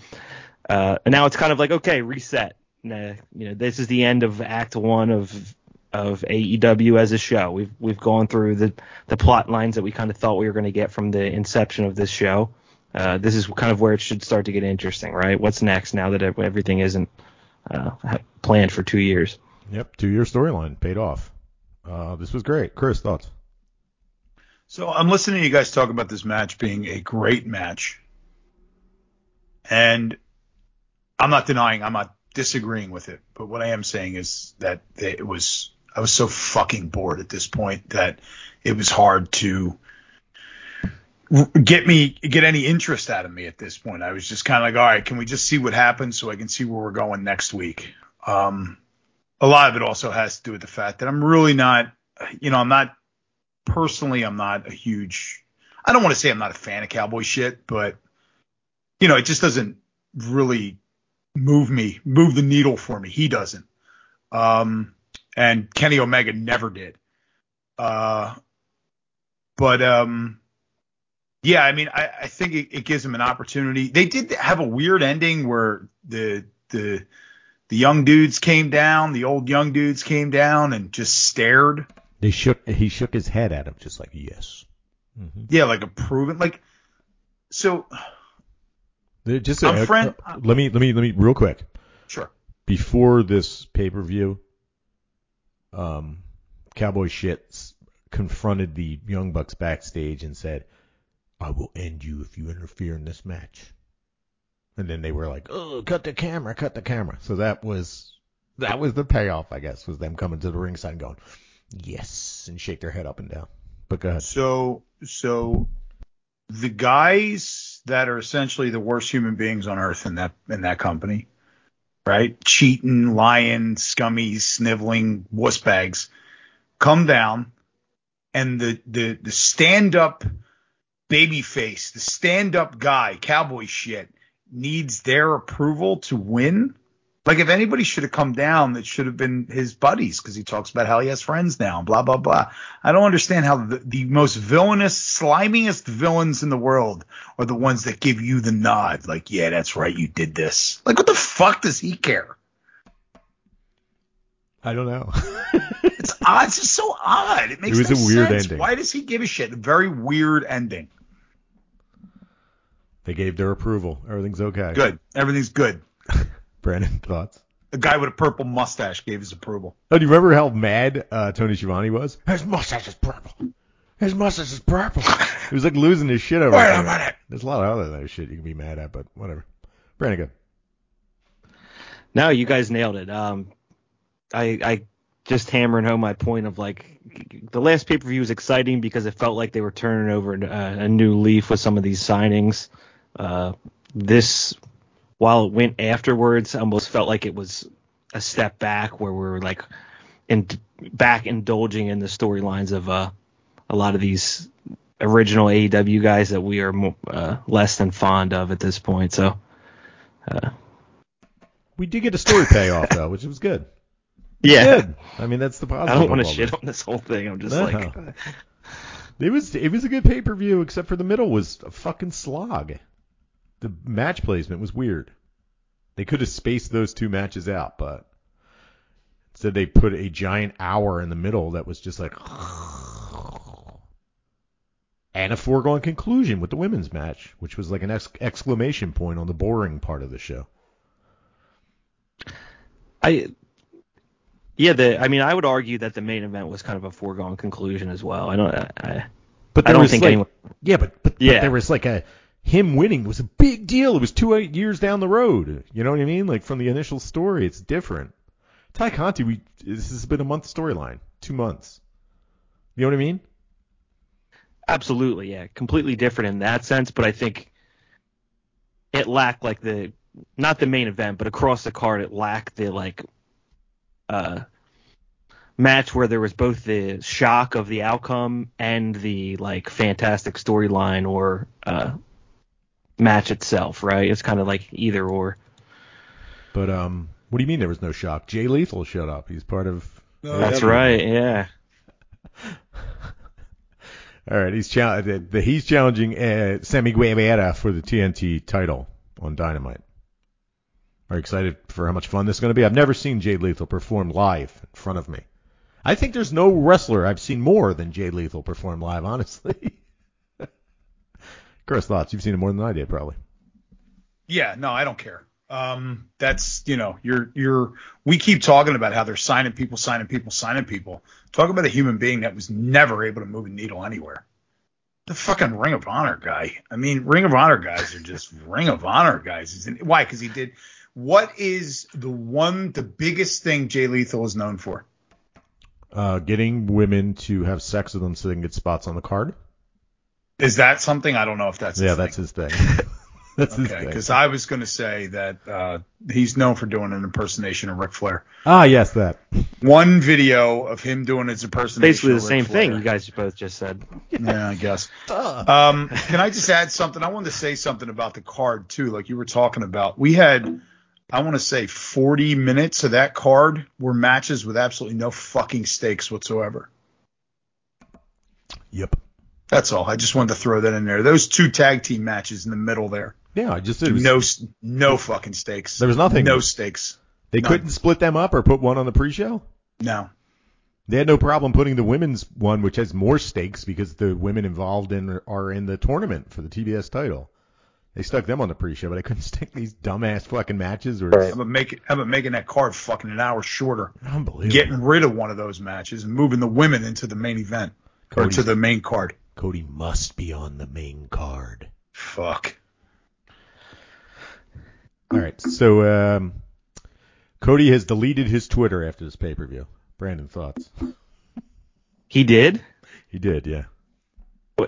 Uh, and now it's kind of like okay, reset. Nah, you know, this is the end of Act One of. of A E W as a show. We've we've gone through the, the plot lines that we kind of thought we were going to get from the inception of this show. Uh, this is kind of where it should start to get interesting, right? What's next now that everything isn't uh, planned for two years? Yep, two-year storyline paid off. Uh, this was great. Chris, thoughts? So I'm listening to you guys talk about this match being a great match. And I'm not denying, I'm not disagreeing with it. But what I am saying is that it was... I was so fucking bored at this point that it was hard to get me get any interest out of me at this point. I was just kind of like, all right, can we just see what happens so I can see where we're going next week? Um, a lot of it also has to do with the fact that I'm really not, you know, I'm not personally, I'm not a huge, I don't want to say I'm not a fan of Cowboy shit, but you know, it just doesn't really move me, move the needle for me. He doesn't. Um, And Kenny Omega never did. Uh, but, um, yeah, I mean, I, I think it, it gives him an opportunity. They did have a weird ending where the the the young dudes came down, the old young dudes came down and just stared. They shook. He shook his head at him just like, yes. Mm-hmm. Yeah, like a proven – like – so They're just I'm a, friend – Let me, let me, let me – real quick. Sure. Before this pay-per-view – Um, Cowboy Shit confronted the Young Bucks backstage and said, I will end you if you interfere in this match. And then they were like, oh, cut the camera, cut the camera. So that was that was the payoff, I guess, was them coming to the ringside and going, yes, and shake their head up and down. But go ahead. So, so the guys that are essentially the worst human beings on earth in that in that company, right? Cheating, lying, scummy, sniveling wussbags come down, and the, the, the stand-up babyface, the stand-up guy, Cowboy Shit, needs their approval to win. Like, if anybody should have come down, it should have been his buddies, because he talks about how he has friends now, blah, blah, blah. I don't understand how the, the most villainous, slimiest villains in the world are the ones that give you the nod. Like, yeah, that's right, you did this. Like, what the fuck does he care? I don't know. It's odd. It's just so odd. It makes no sense. It was a weird ending. Why does he give a shit? A very weird ending. They gave their approval. Everything's okay. Good. Everything's good. Brandon, thoughts? The guy with a purple mustache gave his approval. Oh, do you remember how mad uh, Tony Schiavone was? His mustache is purple. His mustache is purple. He was like losing his shit over there. Wait a minute. There's a lot of other that shit you can be mad at, but whatever. Brandon, go. No, you guys nailed it. Um, I, I just hammering home my point of like the last pay-per-view was exciting because it felt like they were turning over a, a new leaf with some of these signings. Uh, this. While it went afterwards, I almost felt like it was a step back where we were like in, back indulging in the storylines of uh, a lot of these original A E W guys that we are more, uh, less than fond of at this point. So uh. We did get a story payoff, though, which was good. Yeah. Good. I mean, that's the positive. I don't want to shit on this whole thing. I'm just no. like. it was It was a good pay-per-view, except for the middle was a fucking slog. The match placement was weird. They could have spaced those two matches out, but instead they put a giant hour in the middle that was just like... And a foregone conclusion with the women's match, which was like an ex- exclamation point on the boring part of the show. I... Yeah, the, I mean, I would argue that the main event was kind of a foregone conclusion as well. I don't, I, I, but I don't think like, anyone... Yeah, but, but, yeah. but there was like a... Him winning was a big deal. It was two eight years down the road. You know what I mean? Like, from the initial story, it's different. Tay Conti, we this has been a month storyline. Two months. You know what I mean? Absolutely, yeah. Completely different in that sense, but I think it lacked, like, the... Not the main event, but across the card, it lacked the, like, uh, match where there was both the shock of the outcome and the, like, fantastic storyline or uh, match itself, right? It's kind of like either or. But um, what do you mean there was no shock? Jay Lethal showed up. He's part of... No, that's right, yeah. All right, he's, chal- the, the, he's challenging uh, Sammy Guevara for the T N T title on Dynamite. Are you excited for how much fun this is going to be? I've never seen Jay Lethal perform live in front of me. I think there's no wrestler I've seen more than Jay Lethal perform live, honestly. Chris, thoughts? You've seen him more than I did, probably. Yeah, no, I don't care. Um, that's, you know, you're, you're, we keep talking about how they're signing people, signing people, signing people. Talk about a human being that was never able to move a needle anywhere. The fucking Ring of Honor guy. I mean, Ring of Honor guys are just Ring of Honor guys. Why? Because he did. What is the one, the biggest thing Jay Lethal is known for? Uh, getting women to have sex with them so they can get spots on the card. Is that something? I don't know if that's, yeah, that's his thing. That's okay, because I was going to say that uh, he's known for doing an impersonation of Ric Flair. Ah, yes, that. One video of him doing his impersonation. Basically the of Ric same Flair. Thing you guys both just said. Yeah, I guess. Um, can I just add something? I wanted to say something about the card, too, like you were talking about. We had, I want to say, forty minutes of that card were matches with absolutely no fucking stakes whatsoever. Yep. That's all. I just wanted to throw that in there. Those two tag team matches in the middle there. Yeah, I just did. No, no fucking stakes. There was nothing. No stakes. They None. Couldn't split them up or put one on the pre-show? No. They had no problem putting the women's one, which has more stakes because the women involved in are in the tournament for the T B S title. They stuck them on the pre-show, but they couldn't stick these dumbass fucking matches. Or how about making how about making that card fucking an hour shorter? Unbelievable. Getting rid of one of those matches and moving the women into the main event Cody's, or to the main card. Cody must be on the main card. Fuck. All right, so um, Cody has deleted his Twitter after this pay-per-view. Brandon, thoughts? He did? He did, yeah.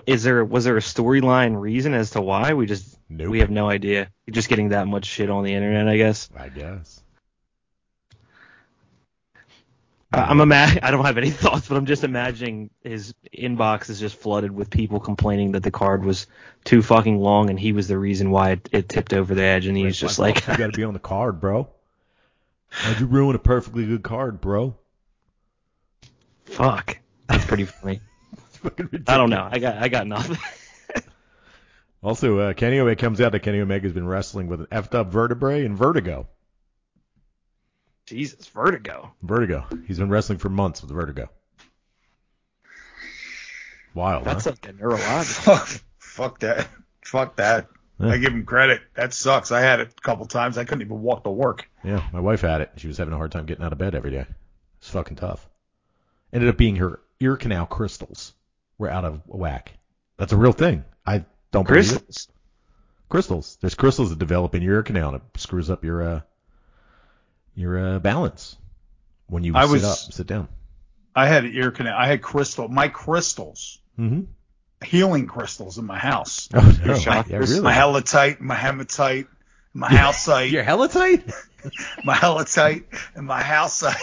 Is there was there a storyline reason as to why? We just nope. We have no idea. You're just getting that much shit on the internet, I guess. I guess. Uh, I'm ima- I don't have any thoughts, but I'm just imagining his inbox is just flooded with people complaining that the card was too fucking long and he was the reason why it, it tipped over the edge. And he's it's just like, like you got to be on the card, bro. How'd you ruin a perfectly good card, bro? Fuck. That's pretty funny. I don't know. I got I got nothing. Also, uh, Kenny Omega comes out that Kenny Omega's been wrestling with an effed up vertebrae and vertigo. Jesus, vertigo. Vertigo. He's been wrestling for months with vertigo. Wild, that's huh? That's like a neurological. Fuck, fuck that. Fuck that. Yeah. I give him credit. That sucks. I had it a couple times. I couldn't even walk to work. Yeah, my wife had it. She was having a hard time getting out of bed every day. It's fucking tough. Ended up being her ear canal crystals were out of whack. That's a real thing. I don't crystals. believe Crystals? Crystals. There's crystals that develop in your ear canal, and it screws up your... uh. Your uh, balance when you I sit was, up, sit down. I had ear canal. I had crystal. My crystals, mm-hmm. healing crystals in my house. Oh, no. my, yeah, really? my hematite, my hematite, my houseite. Your hematite? my hematite and my houseite.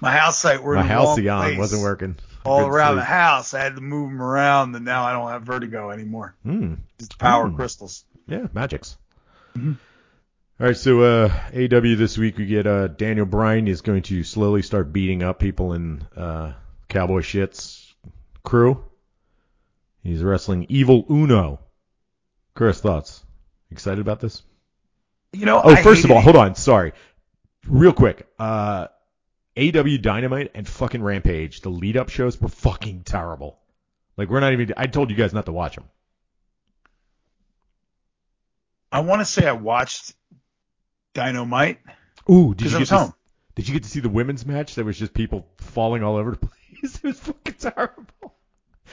my houseite were my in the wrong place. My halcyon wasn't working. All Good around sleep. The house. I had to move them around, and now I don't have vertigo anymore. Mm. It's the power mm. of crystals. Yeah, magics. Mm-hmm. All right, so uh, A E W this week, we get uh, Daniel Bryan is going to slowly start beating up people in uh, Cowboy Shit's crew. He's wrestling Evil Uno. Chris, thoughts? Excited about this? You know, oh, I first of all, it. hold on, sorry, real quick. Uh, A E W Dynamite and fucking Rampage, the lead-up shows were fucking terrible. Like we're not even. I told you guys not to watch them. I want to say I watched Dynamite. Ooh, did you, get to, did you get to see the women's match? There was just people falling all over the place. It was fucking terrible.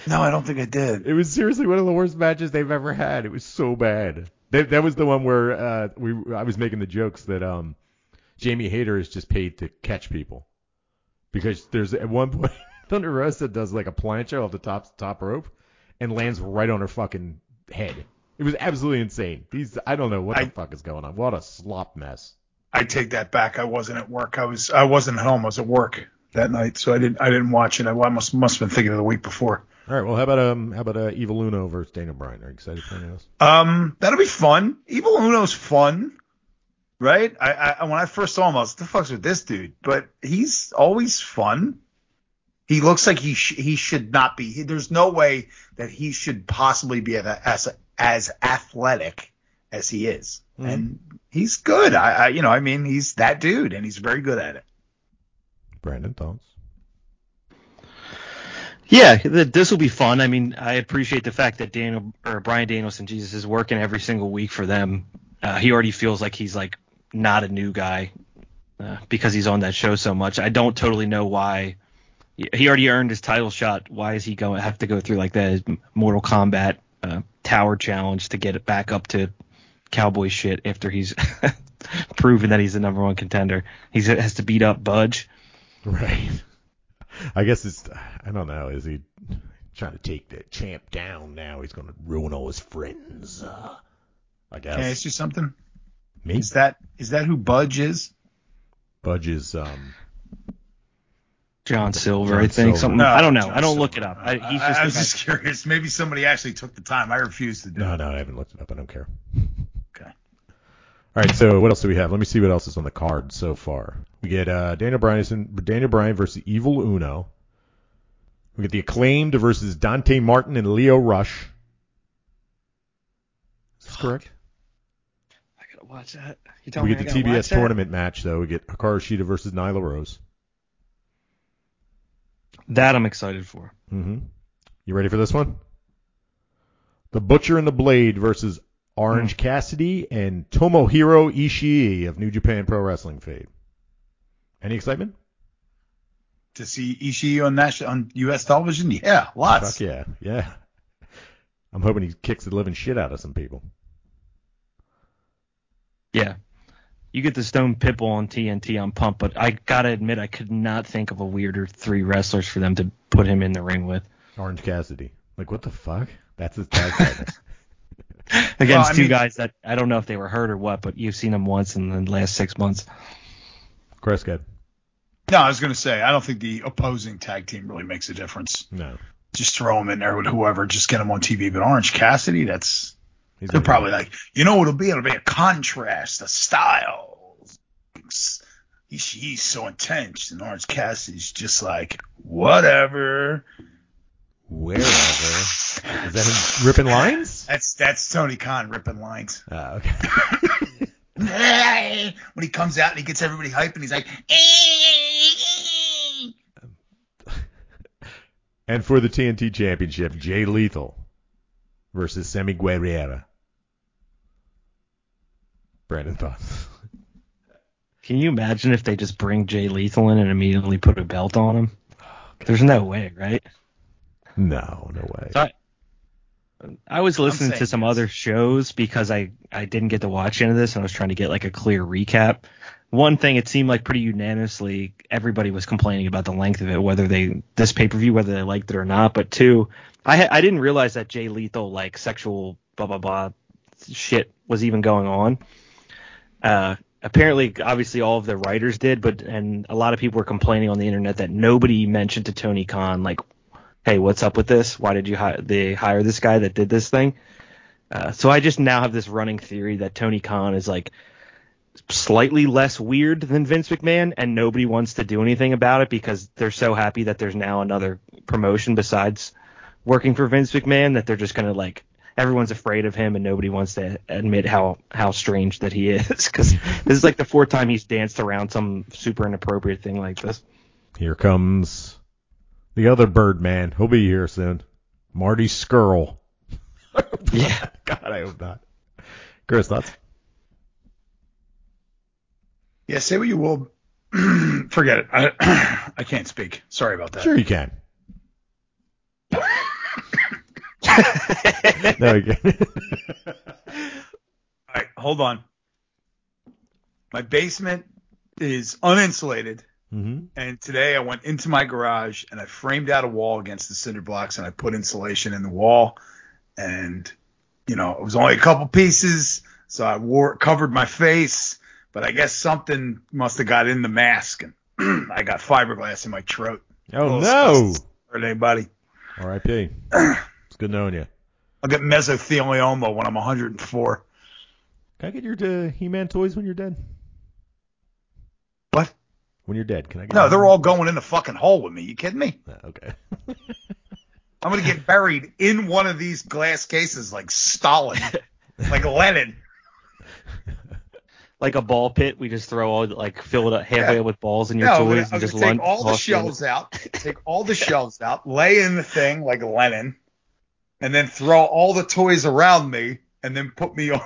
No, I don't think I did. It was seriously one of the worst matches they've ever had. It was so bad. That, that was the one where uh, we I was making the jokes that um, Jamie Hayter is just paid to catch people. Because there's at one point Thunder Rosa does like a plancha off the top top rope and lands right on her fucking head. It was absolutely insane. These I don't know what I, the fuck is going on. What a slop mess. I take that back. I wasn't at work. I was I wasn't at home. I was at work that night, so I didn't I didn't watch it. I must must have been thinking of the week before. All right. Well, how about um how about uh, Evil Uno versus Daniel Bryan? Are you excited for any of this? Um, that'll be fun. Evil Uno's fun. Right? I, I when I first saw him, I was like, "The fuck's with this dude?" But he's always fun. He looks like he sh- he should not be. He, there's no way that he should possibly be as as athletic as he is, mm-hmm. and he's good. I, I you know I mean he's that dude, and he's very good at it. Brandon, thoughts? Yeah, th- this will be fun. I mean, I appreciate the fact that Daniel or Bryan Danielson, Jesus, is working every single week for them. Uh, he already feels like he's like not a new guy uh, because he's on that show so much. I don't totally know why he already earned his title shot. Why is he going have to go through like that Mortal Kombat uh, Tower Challenge to get it back up to cowboy shit after he's proven that he's the number one contender? He has to beat up Budge. Right. I guess it's I don't know. Is he trying to take the champ down now? He's going to ruin all his friends. Uh, I guess. Can I ask you something? Me? Is that is that who Budge is? Budge is um John Silver, John I think. Silver. Something. No, I don't know. John I don't Silver. Look it up. I, he's just I, I was just curious. Maybe somebody actually took the time. I refuse to do. No, it. No, I haven't looked it up. I don't care. Okay. All right. So what else do we have? Let me see what else is on the card so far. We get uh, Daniel Bryan Daniel Bryan versus Evil Uno. We get the Acclaimed versus Dante Martin and Lio Rush. Is this correct? Watch that. You we get the T B S tournament that? match, though. We get Hikaru Shida versus Nyla Rose. That I'm excited for. Mm-hmm. You ready for this one? The Butcher and the Blade versus Orange mm. Cassidy and Tomohiro Ishii of New Japan Pro Wrestling fame. Any excitement? To see Ishii on national, on U S television? Yeah, lots. Fuck yeah, yeah. I'm hoping he kicks the living shit out of some people. Yeah, you get the Stone Pitbull on T N T on Pump, but I gotta admit I could not think of a weirder three wrestlers for them to put him in the ring with. Orange Cassidy, like what the fuck? That's his tag title. Against well, two mean, guys that I don't know if they were hurt or what, but you've seen them once in the last six months. Chris, good. No, I was gonna say I don't think the opposing tag team really makes a difference. No, just throw him in there with whoever, just get him on T V. But Orange Cassidy, that's. He's They're probably like, you know what it'll be? It'll be a contrast, a style. He's, he's so intense. And Orange Cassidy's just like, whatever. Wherever. Is that him ripping lines? That's that's Tony Khan ripping lines. Oh, okay. When he comes out and he gets everybody hyped and he's like, and for the T N T Championship, Jay Lethal versus Sammy Guevara. Brandon, thoughts? Can you imagine if they just bring Jay Lethal in and immediately put a belt on him? Okay. There's no way, right? No, no way. So I, I was listening to some yes. other shows because I, I didn't get to watch any of this, and I was trying to get like a clear recap. One thing, it seemed like pretty unanimously everybody was complaining about the length of it, whether they this pay-per-view, whether they liked it or not. But two, I I didn't realize that Jay Lethal like sexual blah blah blah shit was even going on. Uh, apparently, obviously, all of the writers did, but and a lot of people were complaining on the internet that nobody mentioned to Tony Khan like, hey, what's up with this? Why did you hi- they hire this guy that did this thing? Uh, so I just now have this running theory that Tony Khan is like slightly less weird than Vince McMahon, and nobody wants to do anything about it because they're so happy that there's now another promotion besides working for Vince McMahon that they're just going to like everyone's afraid of him and nobody wants to admit how, how strange that he is because this is like the fourth time he's danced around some super inappropriate thing like this. Here comes the other Birdman. He'll be here soon. Marty Scurll. Yeah. God, I hope not. Chris, thoughts? Yeah, say what you will. Forget it. I I can't speak. Sorry about that. Sure you can. No, you can't. All right, hold on. My basement is uninsulated, Mm-hmm. And today I went into my garage and I framed out a wall against the cinder blocks and I put insulation in the wall. And, you know, it was only a couple pieces, so I wore covered my face. But I guess something must have got in the mask, and I got fiberglass in my throat. Oh, no. Hurt anybody. R I P It's good knowing you. I'll get mesothelioma when I'm one hundred four. Can I get your uh, He-Man toys when you're dead? What? When you're dead, can I get No, them? They're all going in the fucking hole with me. You kidding me? Uh, okay. I'm going to get buried in one of these glass cases like Stalin, like Lenin. Like a ball pit, we just throw all, like, fill it up halfway yeah. up with balls in your no, toys I'm and just lunch. Take all the shells out, take all the shells out, lay in the thing like Lenin, and then throw all the toys around me, and then put me on,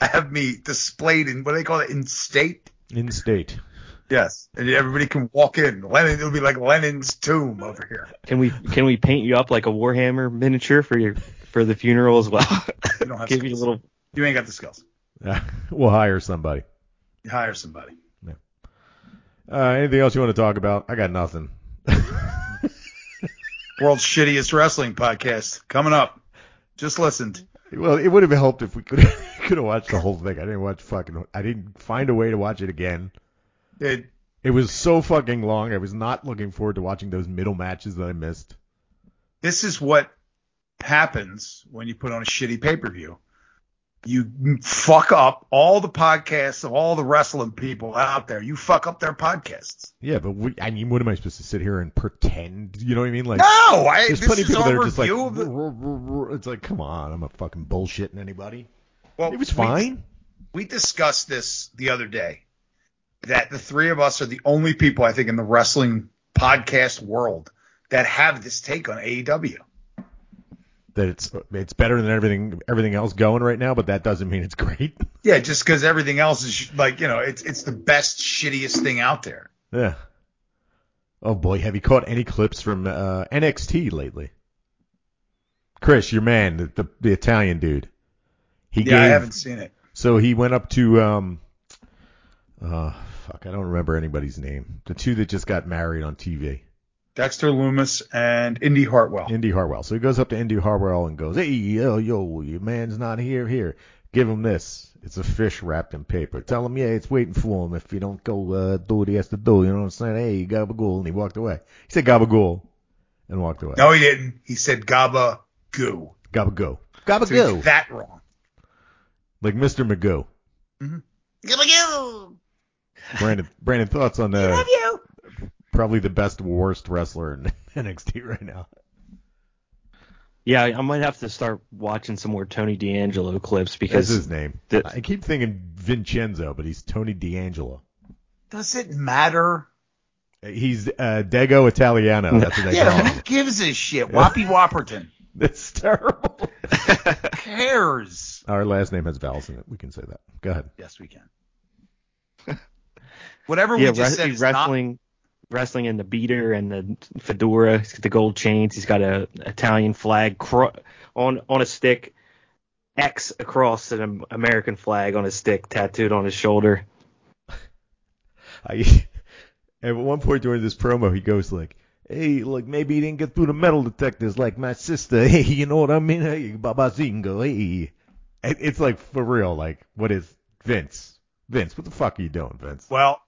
have me displayed in, what do they call it, in state? In state. Yes, and everybody can walk in. Lenin, it'll be like Lenin's tomb over here. Can we can we paint you up like a Warhammer miniature for your for the funeral as well? You don't have Give skills. You a little. You ain't got the skills. Uh, we'll hire somebody. You hire somebody. Yeah. Uh, anything else you want to talk about? I got nothing. World's shittiest wrestling podcast coming up. Just listened. Well, it would have helped if we could could have watched the whole thing. I didn't watch fucking. I didn't find a way to watch it again. It it was so fucking long. I was not looking forward to watching those middle matches that I missed. This is what happens when you put on a shitty pay per view. You fuck up all the podcasts of all the wrestling people out there. You fuck up their podcasts. Yeah, but we, I mean, what am I supposed to sit here and pretend? You know what I mean? Like, no, I, there's plenty of people that are just like, r- r- r- it's like, come on, I'm not fucking bullshitting anybody. Well, it was fine. We, we discussed this the other day, that the three of us are the only people, I think, in the wrestling podcast world that have this take on A E W. That it's it's better than everything everything else going right now, but that doesn't mean it's great. Yeah, just because everything else is like, you know, it's it's the best, shittiest thing out there. Yeah. Oh, boy, have you caught any clips from uh, N X T lately? Chris, your man, the the, the Italian dude. He yeah, gave, I haven't seen it. So he went up to, um, uh, fuck, I don't remember anybody's name. The two that just got married on T V. Dexter Loomis and Indy Hartwell. Indy Hartwell. So he goes up to Indy Hartwell and goes, hey, yo, yo, your man's not here, here. Give him this. It's a fish wrapped in paper. Tell him, yeah, it's waiting for him. If you don't go uh, do what he has to do, you know what I'm saying? Hey, gabagool. And he walked away. He said gabagool and walked away. No, he didn't. He said gabagoo. Gabagoo. Gabagoo. So he's that wrong. Like Mister Magoo. Mm-hmm. Gabagoo. Brandon, Brandon, thoughts on that? Uh, I love you. Probably the best, worst wrestler in N X T right now. Yeah, I might have to start watching some more Tony D'Angelo clips because that's his name. The, I keep thinking Vincenzo, but he's Tony D'Angelo. Does it matter? He's uh, Dego Italiano. That's what they yeah, call him. Who gives a shit? Whoppy Whopperton. That's terrible. Who cares? Our last name has vowels in it. We can say that. Go ahead. Yes, we can. Whatever yeah, we just re- said is wrestling. Not- Wrestling in the beater and the fedora, he's got the gold chains. He's got a Italian flag cro- on on a stick, X across an American flag on a stick, tattooed on his shoulder. I, at one point during this promo, he goes like, "Hey, look, maybe he didn't get through the metal detectors like my sister. Hey, you know what I mean? Hey, Baba Zingo. Hey, it, it's like for real. Like, what is Vince?" Vince, what the fuck are you doing, Vince? Well,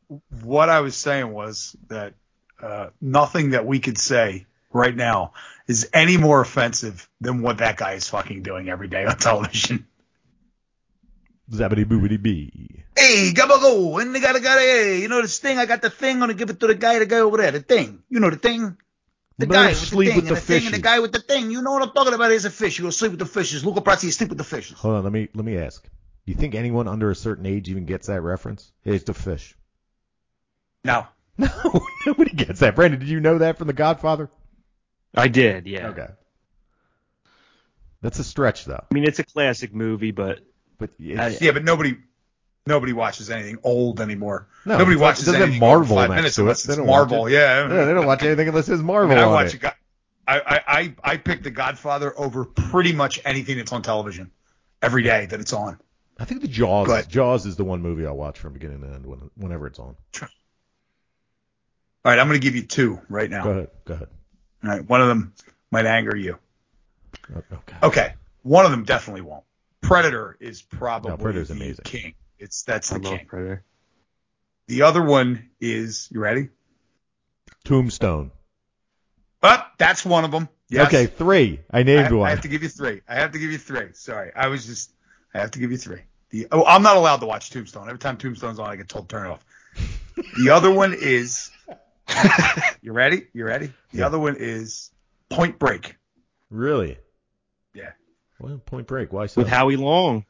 what I was saying was that uh, nothing that we could say right now is any more offensive than what that guy is fucking doing every day on television. Zabbity boobity bee. Hey, gabago, and they gotta gotta. Hey, you know this thing? I got the thing. I'm gonna give it to the guy. The guy over there. The thing. You know the thing. The guy with the thing, with and the, the thing, and the guy with the thing. You know what I'm talking about? Is a fish. You go sleep with the fishes. Luca Brasi, sleep with the fishes. Hold on. Let me let me ask. You think anyone under a certain age even gets that reference? It's the fish. No. No, nobody gets that. Brandon, did you know that from The Godfather? I did, yeah. Okay. That's a stretch, though. I mean, it's a classic movie, but... but I, yeah, but nobody nobody watches anything old anymore. No, nobody watches like, anything Marvel five minutes unless it's Marvel, it. yeah. No, they don't watch anything unless it's Marvel I, mean, I watch it. A, I, I, I pick The Godfather over pretty much anything that's on television every day that it's on. I think the Jaws but, Jaws is the one movie I'll watch from beginning to end when, whenever it's on. All right, I'm going to give you two right now. Go ahead. Go ahead. All right, one of them might anger you. Okay. Okay. One of them definitely won't. Predator is probably no, Predator's the amazing. King. It's that's the I love king. Predator. The other one is you ready? Tombstone. But that's one of them. Yes. Okay, three. I named I have, one. I have to give you three. I have to give you three. Sorry, I was just. I have to give you three. The oh, I'm not allowed to watch Tombstone. Every time Tombstone's on, I get told to turn it off. The other one is. You ready? You ready? The yeah. other one is Point Break. Really? Yeah. Well, Point Break. Why so? With Howie Long.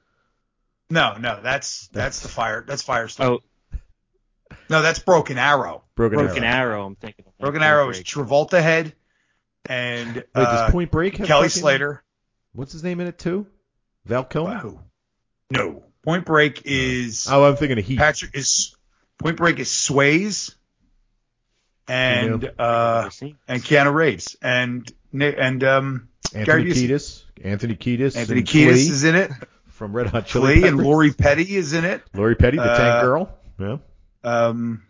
No, no, that's that's the fire. That's Firestone. Oh. No, that's Broken Arrow. Broken, Broken Arrow. Arrow. I'm thinking. Of Broken Point Arrow Break. Is Travolta head and Wait, uh, does Point Break have Kelly Slater. What's his name in it too? Val Kilmer. Wow. No, Point Break is. Oh, I'm thinking of Heat. Patrick is. Point Break is Swayze. And uh, and Keanu Reeves and and um, Anthony Kiedis. Anthony Kiedis. Anthony Kiedis is in it from Red Hot Chili Peppers. And Lori Petty is in it. Lori Petty, the uh, Tank Girl. Yeah. Um,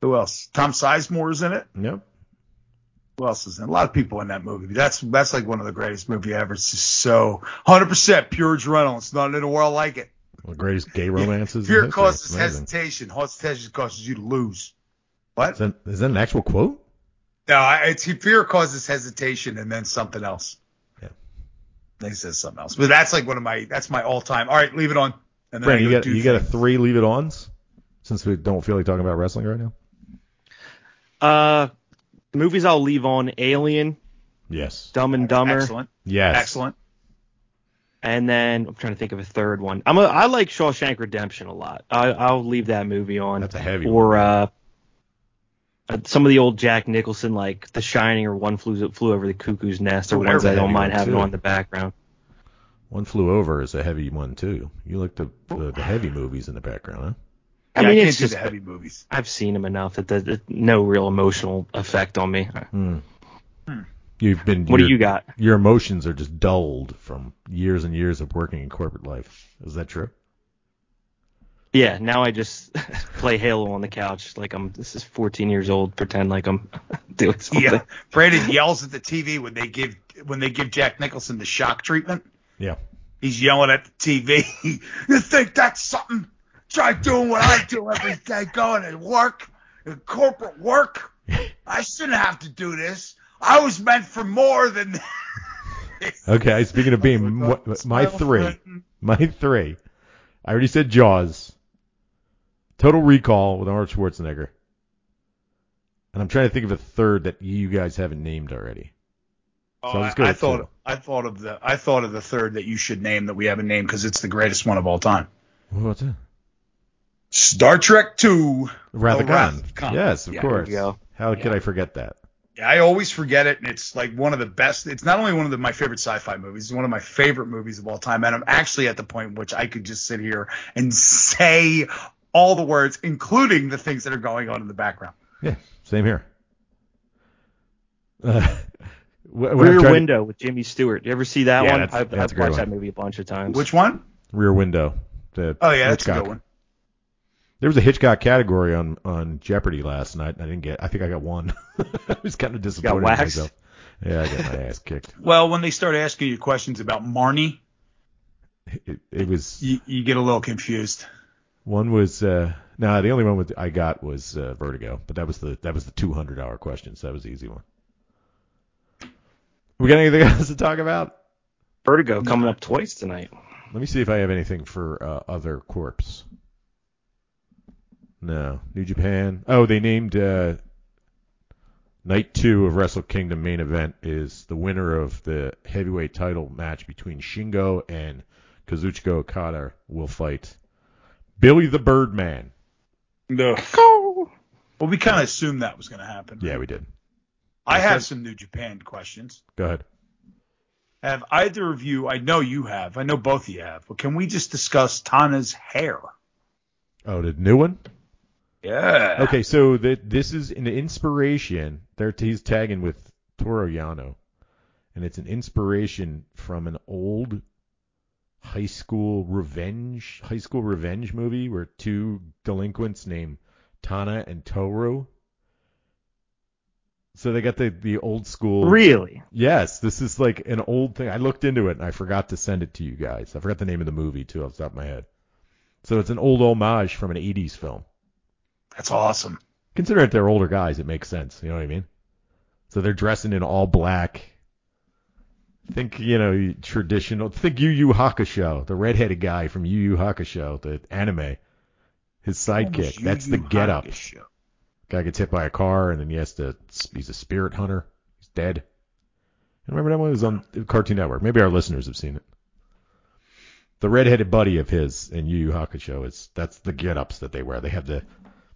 who else? Tom Sizemore is in it. Yep. Who else is in it? A lot of people in that movie. That's that's like one of the greatest movies ever. It's just so one hundred percent pure adrenaline. It's not in a world like it. One of the greatest gay romances. Fear causes hesitation. Hesitation causes you to lose. What? Is that, is that an actual quote? No, it's fear causes hesitation and then something else. Yeah. They says something else. But that's like one of my, that's my all time. All right, leave it on. And then Brent, you, got, you got a three leave it ons since we don't feel like talking about wrestling right now? Uh, movies I'll leave on Alien. Yes. Dumb and Dumber. Excellent. Yes. Excellent. And then I'm trying to think of a third one. I'm a, I like Shawshank Redemption a lot. I, I'll leave that movie on. That's a heavy or, one. Or, uh, some of the old Jack Nicholson, like The Shining or One Flew, flew Over the Cuckoo's Nest, or Whatever ones I don't mind having too. On the background. One Flew Over is a heavy one, too. You like the, the, the heavy movies in the background, huh? I yeah, mean, I it's just the heavy movies. I've seen them enough that there's no real emotional effect on me. Hmm. Hmm. You've been. What your, do you got? Your emotions are just dulled from years and years of working in corporate life. Is that true? Yeah, now I just play Halo on the couch like I'm. This is fourteen years old. Pretend like I'm doing something. Yeah, Brandon yells at the T V when they give when they give Jack Nicholson the shock treatment. Yeah, he's yelling at the T V. You think that's something? Try doing what I do every day, going to work, corporate work. I shouldn't have to do this. I was meant for more than. This. Okay, speaking of being my, my three, my three. I already said Jaws. Total Recall with Arnold Schwarzenegger. And I'm trying to think of a third that you guys haven't named already. So oh, I, I thought two. I thought of the I thought of the third that you should name that we haven't named because it's the greatest one of all time. What's that? Star Trek Two. Wrath of Khan. Yes, of yeah, course. How yeah. could I forget that? Yeah, I always forget it, and it's like one of the best. It's not only one of the, my favorite sci-fi movies, it's one of my favorite movies of all time, and I'm actually at the point in which I could just sit here and say all the words, including the things that are going on in the background. Yeah, same here. Uh, Rear Window to... with Jimmy Stewart. You ever see that yeah, one? That's, I've, that's I've watched one. That movie a bunch of times. Which one? Rear Window. The oh, yeah, Hitchcock. That's a good one. There was a Hitchcock category on, on Jeopardy last night, and I didn't get. I think I got one. I was kind of disappointed in myself. Yeah, I got my ass kicked. Well, when they start asking you questions about Marnie, it, it was you, you get a little confused. One was uh, no, nah, the only one with, I got was uh, Vertigo, but that was the that was the two hundred hour question, so that was the easy one. We got anything else to talk about? Vertigo coming up twice tonight. Let me see if I have anything for uh, other corps. No. New Japan. Oh, they named uh, Night two of Wrestle Kingdom main event is the winner of the heavyweight title match between Shingo and Kazuchika Okada will fight Billy the Birdman. No. Well, we kind of assumed that was going to happen. Yeah, we did. I That's have that. Some New Japan questions. Go ahead. Have either of you, I know you have, I know both of you have, but can we just discuss Tana's hair? Oh, the new one? Yeah. Okay, so the, this is an inspiration. They're, he's tagging with Toru Yano, and it's an inspiration from an old high school revenge high school revenge movie where two delinquents named Tana and Toru So they got the, the old school. Really? Yes. This is like an old thing. I looked into it and I forgot to send it to you guys. I forgot the name of the movie too off the top of my head. So it's an old homage from an eighties film. That's awesome. Considering they're older guys, it makes sense. You know what I mean? So they're dressing in all black. Think, you know, traditional. Think Yu Yu Hakusho, the redheaded guy from Yu Yu Hakusho, the anime. His sidekick. Yu That's Yu the getup. Hakusho. Guy gets hit by a car, and then he has to. He's a spirit hunter. He's dead. And remember that one? It was on Cartoon Network. Maybe our listeners have seen it. The redheaded buddy of his in Yu Yu Hakusho is. That's the get-ups that they wear. They have the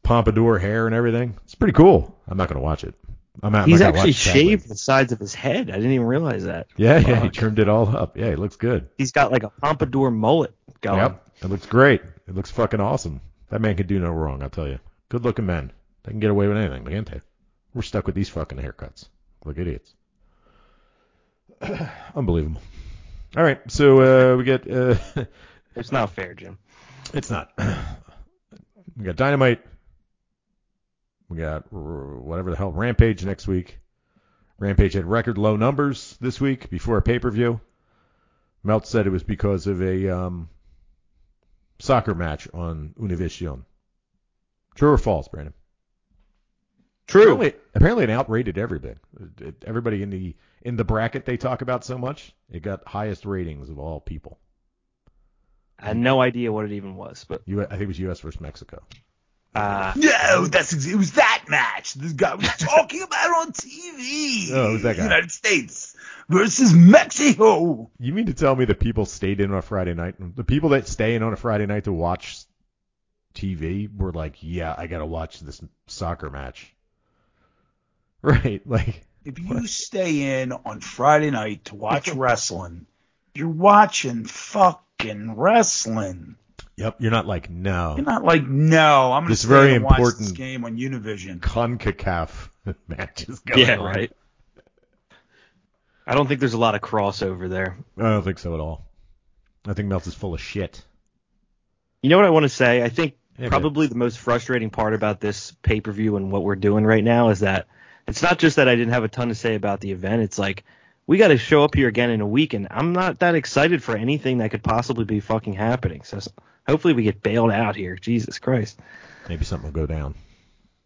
pompadour hair and everything. It's pretty cool. I'm not going to watch it. I'm not, he's I'm not actually shaved sadly. The sides of his head. I didn't even realize that. Yeah, Fuck. yeah, he trimmed it all up. Yeah, he looks good. He's got like a pompadour mullet going. Yep, it looks great. It looks fucking awesome. That man could do no wrong, I'll tell you. Good-looking men. They can get away with anything, can't they? We're stuck with these fucking haircuts. Look, idiots. Unbelievable. All right, so uh, we get... Uh, it's not fair, Jim. It's not. We got Dynamite. We got r- whatever the hell, Rampage next week. Rampage had record low numbers this week before a pay-per-view. Meltz said it was because of a um, soccer match on Univision. True or false, Brandon? True. Apparently, apparently it outrated everything. It, everybody in the in the bracket they talk about so much, it got highest ratings of all people. I had no idea what it even was, but U- I think it was U S versus Mexico. Uh, no, that's it was that match. This guy was talking about on T V. Oh, it was that guy. United States versus Mexico. You mean to tell me the people stayed in on a Friday night? The people that stay in on a Friday night to watch T V were like, yeah, I gotta watch this soccer match. Right, like if you what? stay in on Friday night to watch wrestling, you're watching fucking wrestling. Yep, you're not like no. You're not like no. I'm gonna stay and watch this game on Univision. CONCACAF matches going yeah, on. Yeah, right. I don't think there's a lot of crossover there. I don't think so at all. I think Meltz is full of shit. You know what I want to say? I think yeah, probably man. the most frustrating part about this pay-per-view and what we're doing right now is that. It's not just that I didn't have a ton to say about the event. It's like, we got to show up here again in a week, and I'm not that excited for anything that could possibly be fucking happening. So hopefully we get bailed out here. Jesus Christ. Maybe something will go down.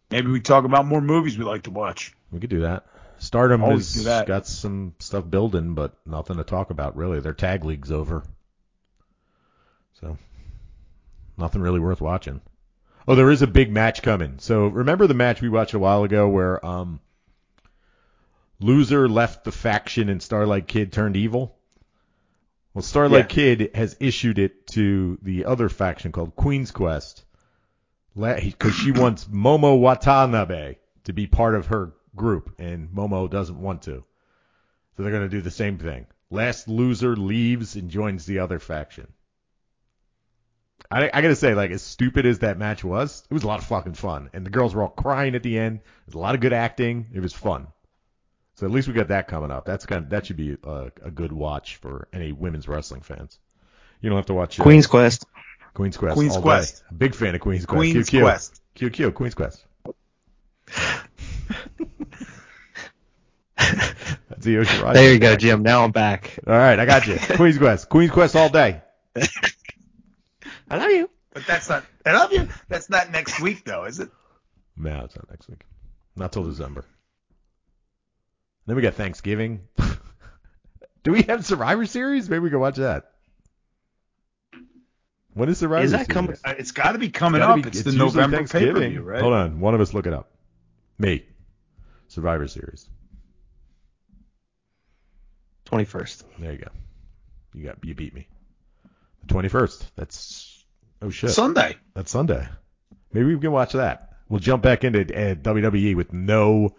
Maybe we talk about more movies we like to watch. We could do that. Stardom Always has that. got some stuff building, but nothing to talk about, really. Their tag league's over. So nothing really worth watching. Oh, there is a big match coming. So remember the match we watched a while ago where... um. Loser left the faction and Starlight Kid turned evil. Well, Starlight yeah. Kid has issued it to the other faction called Queen's Quest because she wants Momo Watanabe to be part of her group, and Momo doesn't want to. So they're going to do the same thing. Last loser leaves and joins the other faction. I, I got to say, like, as stupid as that match was, it was a lot of fucking fun. And the girls were all crying at the end. There's a lot of good acting. It was fun. So at least we got that coming up. That's kind of, that should be a, a good watch for any women's wrestling fans. You don't have to watch uh, Queen's Quest. Queen's Quest. Queen's all Quest. Day. Big fan of Queen's Quest. Queen's Q Q. Quest. Q Q. Queen's Quest. That's the Yoshi. There you go, Jim. Now I'm back. All right, I got you. Queen's Quest. Queen's Quest all day. I love you. But that's not. I love you. That's not next week, though, is it? No, it's not next week. Not till December. Then we got Thanksgiving. Do we have Survivor Series? Maybe we can watch that. When is Survivor is that Series? Coming? It's got to be coming it's up. Be, it's, it's the November pay-per-view, right? Hold on. One of us look it up. Me. Survivor Series. twenty-first. There you go. You got you beat me. The twenty-first. That's... Oh, shit. Sunday. That's Sunday. Maybe we can watch that. We'll jump back into uh, W W E with no...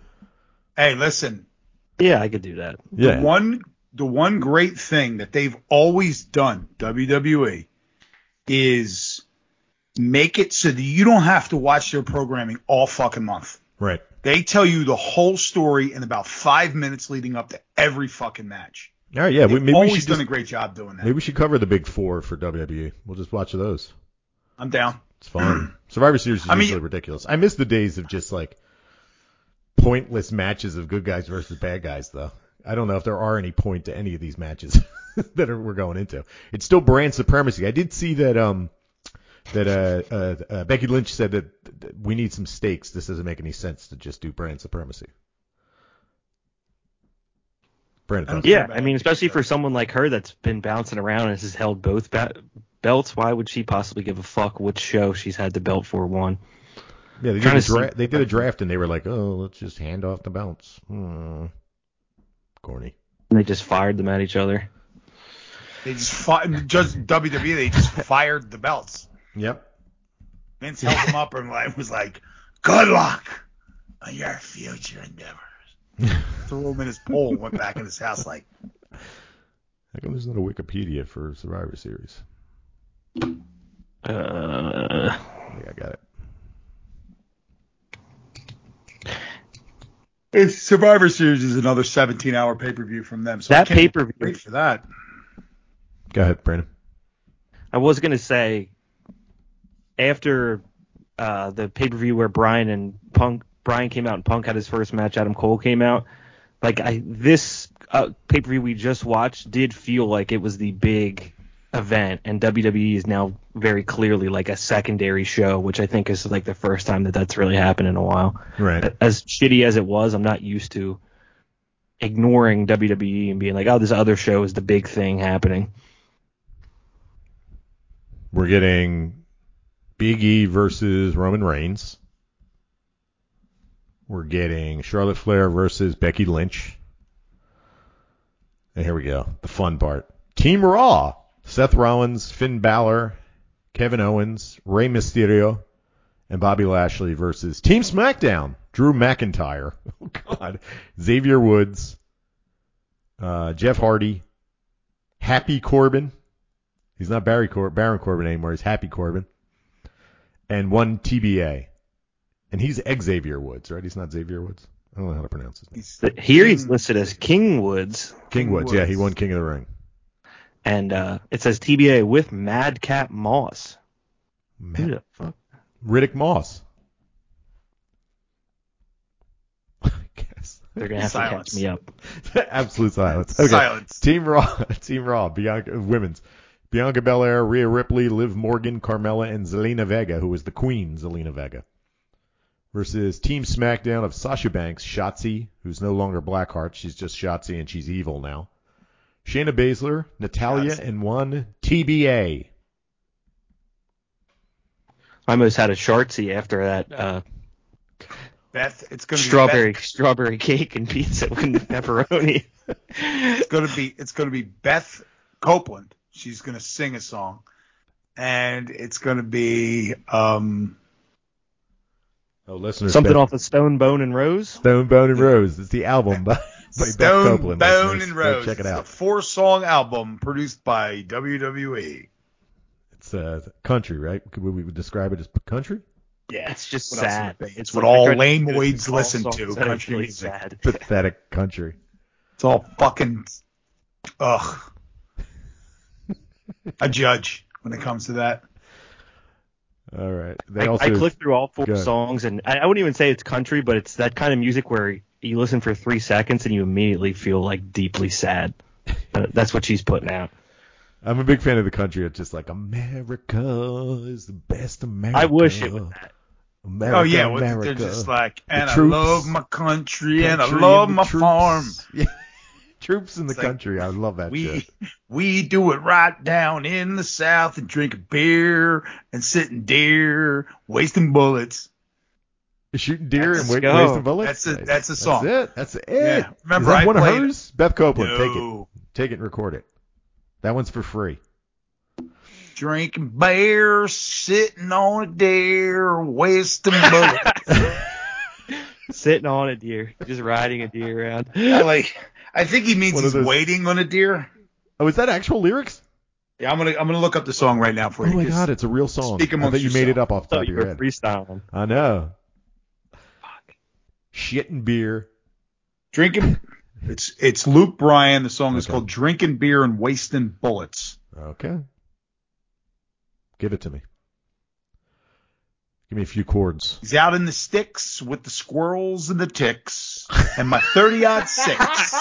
Hey, listen... Yeah, I could do that. Yeah. The one, the one great thing that they've always done, W W E, is make it so that you don't have to watch their programming all fucking month. Right. They tell you the whole story in about five minutes leading up to every fucking match. All right, yeah. They've we, maybe always we done just, a great job doing that. Maybe we should cover the big four for W W E. We'll just watch those. I'm down. It's fun. Survivor Series is I usually mean, ridiculous. I miss the days of just like... pointless matches of good guys versus bad guys, though. I don't know if there are any point to any of these matches that are, we're going into. It's still brand supremacy. I did see that um that uh, uh, uh Becky Lynch said that, that we need some stakes. This doesn't make any sense to just do brand supremacy. Brand yeah, I mean, especially for someone like her that's been bouncing around and has held both ba- belts. Why would she possibly give a fuck which show she's had the belt for one? Yeah, they did, a, dra- see- they did a draft and they were like, oh, let's just hand off the belts. Hmm. Corny. And they just fired them at each other. They just fired. Just W W E. They just fired the belts. Yep. Vince held them up and was like, "Good luck on your future endeavors." Threw him in his pole and went back in his house like. How come there's not a Wikipedia for Survivor Series? Uh. Yeah, I got it. It's Survivor Series is another seventeen-hour pay-per-view from them. So that pay-per-view wait for that. Go ahead, Brandon. I was gonna say after uh, the pay-per-view where Bryan and Punk, Bryan came out and Punk had his first match. Adam Cole came out. Like I, this uh, pay-per-view we just watched did feel like it was the big event, and W W E is now very clearly like a secondary show, which I think is like the first time that that's really happened in a while. Right. As shitty as it was, I'm not used to ignoring W W E and being like, oh, this other show is the big thing happening. We're getting Big E versus Roman Reigns. We're getting Charlotte Flair versus Becky Lynch. And here we go, the fun part. Team Raw. Seth Rollins, Finn Balor, Kevin Owens, Rey Mysterio, and Bobby Lashley versus Team SmackDown, Drew McIntyre, oh God, Xavier Woods, uh, Jeff Hardy, Happy Corbin. He's not Barry Cor- Baron Corbin anymore. He's Happy Corbin. And one T B A. And he's Xavier Woods, right? He's not Xavier Woods. I don't know how to pronounce his name. He's Here he's listed as King Woods. King, King Woods, Woods, yeah. He won King of the Ring. And uh, it says T B A with Madcap Moss. Mad- Who the fuck? Riddick Moss. I guess. They're going to have silence. To catch me up. Absolute silence. Okay. Silence. Team Raw. Team Raw. Bianca, women's. Bianca Belair, Rhea Ripley, Liv Morgan, Carmella, and Zelina Vega, who was the queen, Zelina Vega. Versus Team SmackDown of Sasha Banks, Shotzi, who's no longer Blackheart. She's just Shotzi, and she's evil now. Shayna Baszler, Natalia, yes. And one T B A. I almost had a Shartsy after that. Uh, Beth, it's gonna strawberry, be strawberry cake and pizza with pepperoni. It's gonna be, it's gonna be Beth Copeland. She's gonna sing a song, and it's gonna be um. Oh, listeners, something Beth. Off of Stone, Bone, and Rose. Stone, Bone, and Rose. It's the album, but. By Stone, Bone, listeners. And Rose. Go check it out. It's a four-song album produced by W W E. It's uh, country, right? Could we would describe it as country? Yeah, it's just what sad. It's, it's what all lame wades listen to. Country music. Pathetic country. It's all fucking... Ugh. I judge when it comes to that. All right. They I, also, I clicked through all four songs, and I, I wouldn't even say it's country, but it's that kind of music where... You listen for three seconds and you immediately feel like deeply sad. That's what she's putting out. I'm a big fan of the country. It's just like America is the best America. I wish it was that. America, oh yeah, America. They're just like, and I love my country, country and I love and my troops. Farm. Yeah. Troops in the like, country. I love that we, shit. We do it right down in the South and drink beer and sitting deer, wasting bullets. Shooting deer that's and wasting bullets. That's a that's a song. That's it. That's it. Yeah. Remember, is that I one of hers? It. Beth Copeland, no. Take it, take it, and record it. That one's for free. Drinking beer, sitting on a deer, wasting bullets. Sitting on a deer, just riding a deer around. I like. I think he means one he's waiting on a deer. Oh, is that actual lyrics? Yeah, I'm gonna I'm gonna look up the song right now for you. Oh my god, it's a real song. I thought you made it up off the top of your head. Freestyling. I know. Shitting beer, drinking. It's it's Luke Bryan. The song is okay. Called "Drinking Beer and Wasting Bullets." Okay, give it to me. Give me a few chords. He's out in the sticks with the squirrels and the ticks and my thirty-aught six.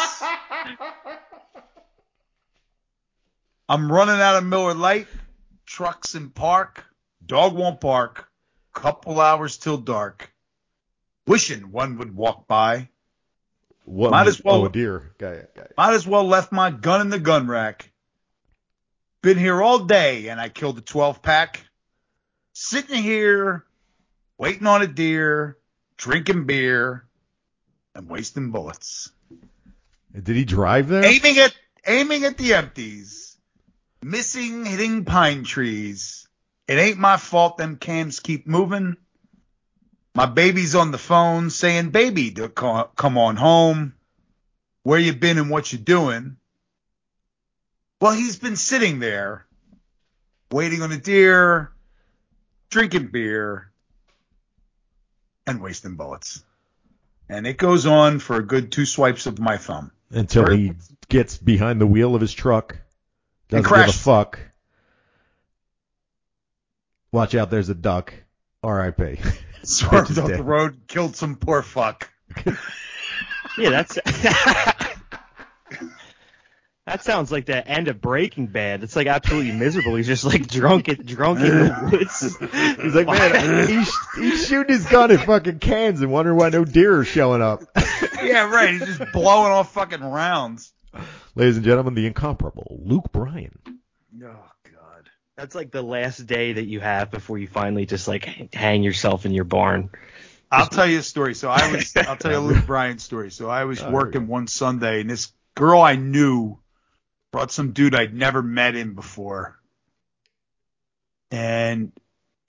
I'm running out of Miller Lite, trucks in park, dog won't bark, couple hours till dark, wishing one would walk by. What might as well, oh dear. Got it, got it. Might as well left my gun in the gun rack. Been here all day and I killed a twelve pack. Sitting here, waiting on a deer, drinking beer, and wasting bullets. Did he drive there? Aiming at aiming at the empties. Missing hitting pine trees. It ain't my fault them cams keep moving. My baby's on the phone saying, baby, to come on home. Where you been and what you doing? Well, he's been sitting there, waiting on a deer, drinking beer, and wasting bullets. And it goes on for a good two swipes of my thumb. Until he gets behind the wheel of his truck. Doesn't give a fuck. Watch out, there's a duck. R I P Swerved off the road, killed some poor fuck. Yeah, that's... That sounds like the end of Breaking Bad. It's like absolutely miserable. He's just like drunk, drunk in the woods. He's like, man, he's, he's shooting his gun at fucking cans and wondering why no deer are showing up. Yeah, right. He's just blowing off fucking rounds. Ladies and gentlemen, the incomparable Luke Bryan. Oh, God. That's like the last day that you have before you finally just like hang yourself in your barn. I'll tell you a story. So I was, I'll tell you a Luke Bryan story. So I was oh, working yeah. one Sunday, and this girl I knew brought some dude I'd never met him before. And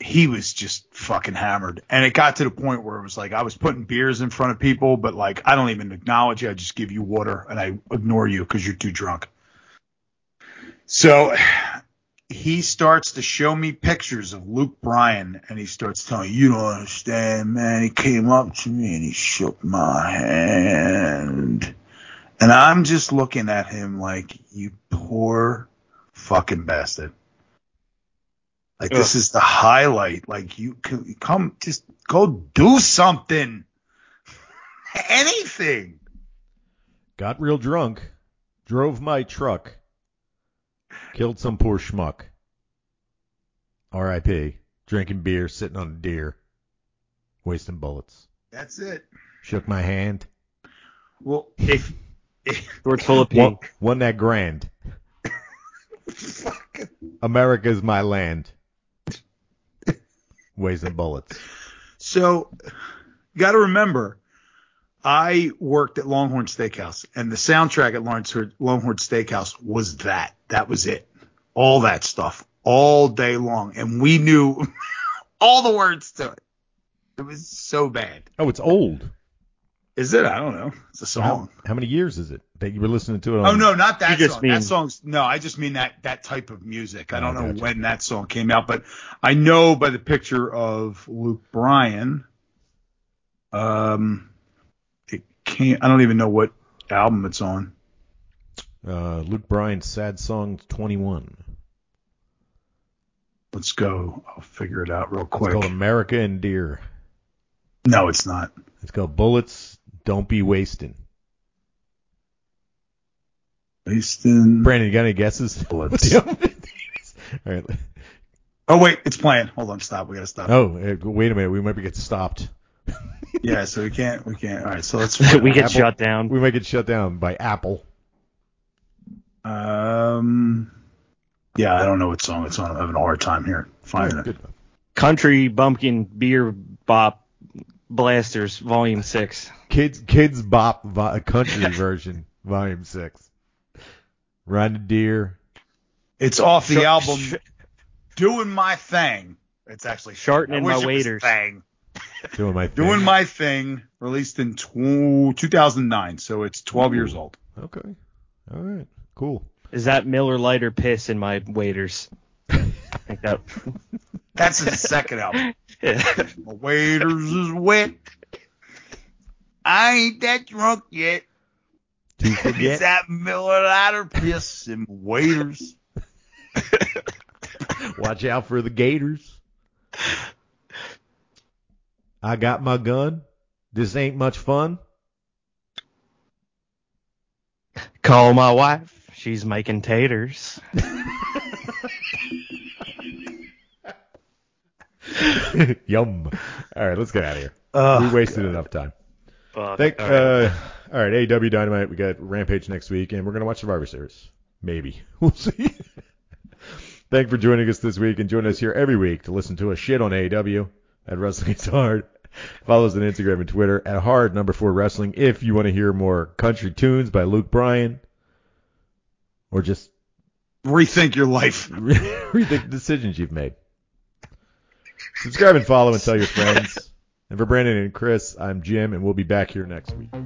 he was just fucking hammered. And it got to the point where it was like I was putting beers in front of people, but like I don't even acknowledge you. I just give you water and I ignore you because you're too drunk. So he starts to show me pictures of Luke Bryan. And he starts telling me, you don't understand, man. He came up to me and he shook my hand. And I'm just looking at him like, you poor fucking bastard. Like, ugh. This is the highlight. Like, you can come, just go do something. Anything. Got real drunk. Drove my truck. Killed some poor schmuck. R I P Drinking beer, sitting on a deer. Wasting bullets. That's it. Shook my hand. Well, if... George Philippe won, won that grand. America's my land. Wasting bullets. So, you got to remember, I worked at Longhorn Steakhouse, and the soundtrack at Longhorn Steakhouse was that. That was it. All that stuff, all day long, and we knew all the words to it. It was so bad. Oh, it's old. Is it? I don't know. It's a song. How, how many years is it that you were listening to it on? Oh, no, not that song. Mean... That song's – no, I just mean that that type of music. I don't oh, know gotcha. when that song came out, but I know by the picture of Luke Bryan, um, it came – I don't even know what album it's on. Uh, Luke Bryan's Sad Songs twenty-one. Let's go. I'll figure it out real quick. It's called America and Deer. No, it's not. It's called Bullets. Don't be wasting. Wasting. Brandon, you got any guesses? Bullets. All right. Oh, wait. It's playing. Hold on. Stop. We got to stop. Oh, wait a minute. We might be getting stopped. Yeah, so we can't. We can't. All right. So let's. we get Apple. shut down. We might get shut down by Apple. Um. Yeah, I don't know what song it's on. I'm having a hard time here finding right, it. Good. Country Bumpkin Beer Bop. Blasters Volume Six. Kids, kids bop vo- country version Volume Six. Riding a deer. It's off the Sh- album. Sh- Doing my thing. It's actually Shartin' in my waders. Doing my thing. Doing my thing. Released in tw- two thousand nine, so it's twelve Ooh. Years old. Okay. All right. Cool. Is that Miller Lite or piss in my waders? I think that. That's his second album. Yeah. My waders is wet. I ain't that drunk yet. Do forget? Is that Miller Lite or piss in my waders? Watch out for the gators. I got my gun. This ain't much fun. Call my wife. She's making taters. Yum. All right, let's get out of here. Oh, we wasted God. enough time. Fuck. Thank, all, right. Uh, all right, A E W Dynamite. We got Rampage next week, and we're going to watch Survivor Series. Maybe. We'll see. Thank you for joining us this week, and join us here every week to listen to us shit on A E W at Wrestling Is Hard. Follow us on Instagram and Twitter at hard number four wrestling if you want to hear more country tunes by Luke Bryan, or just rethink your life, rethink the decisions you've made. Subscribe and follow and tell your friends. And for Brandon and Chris, I'm Jim, and we'll be back here next week.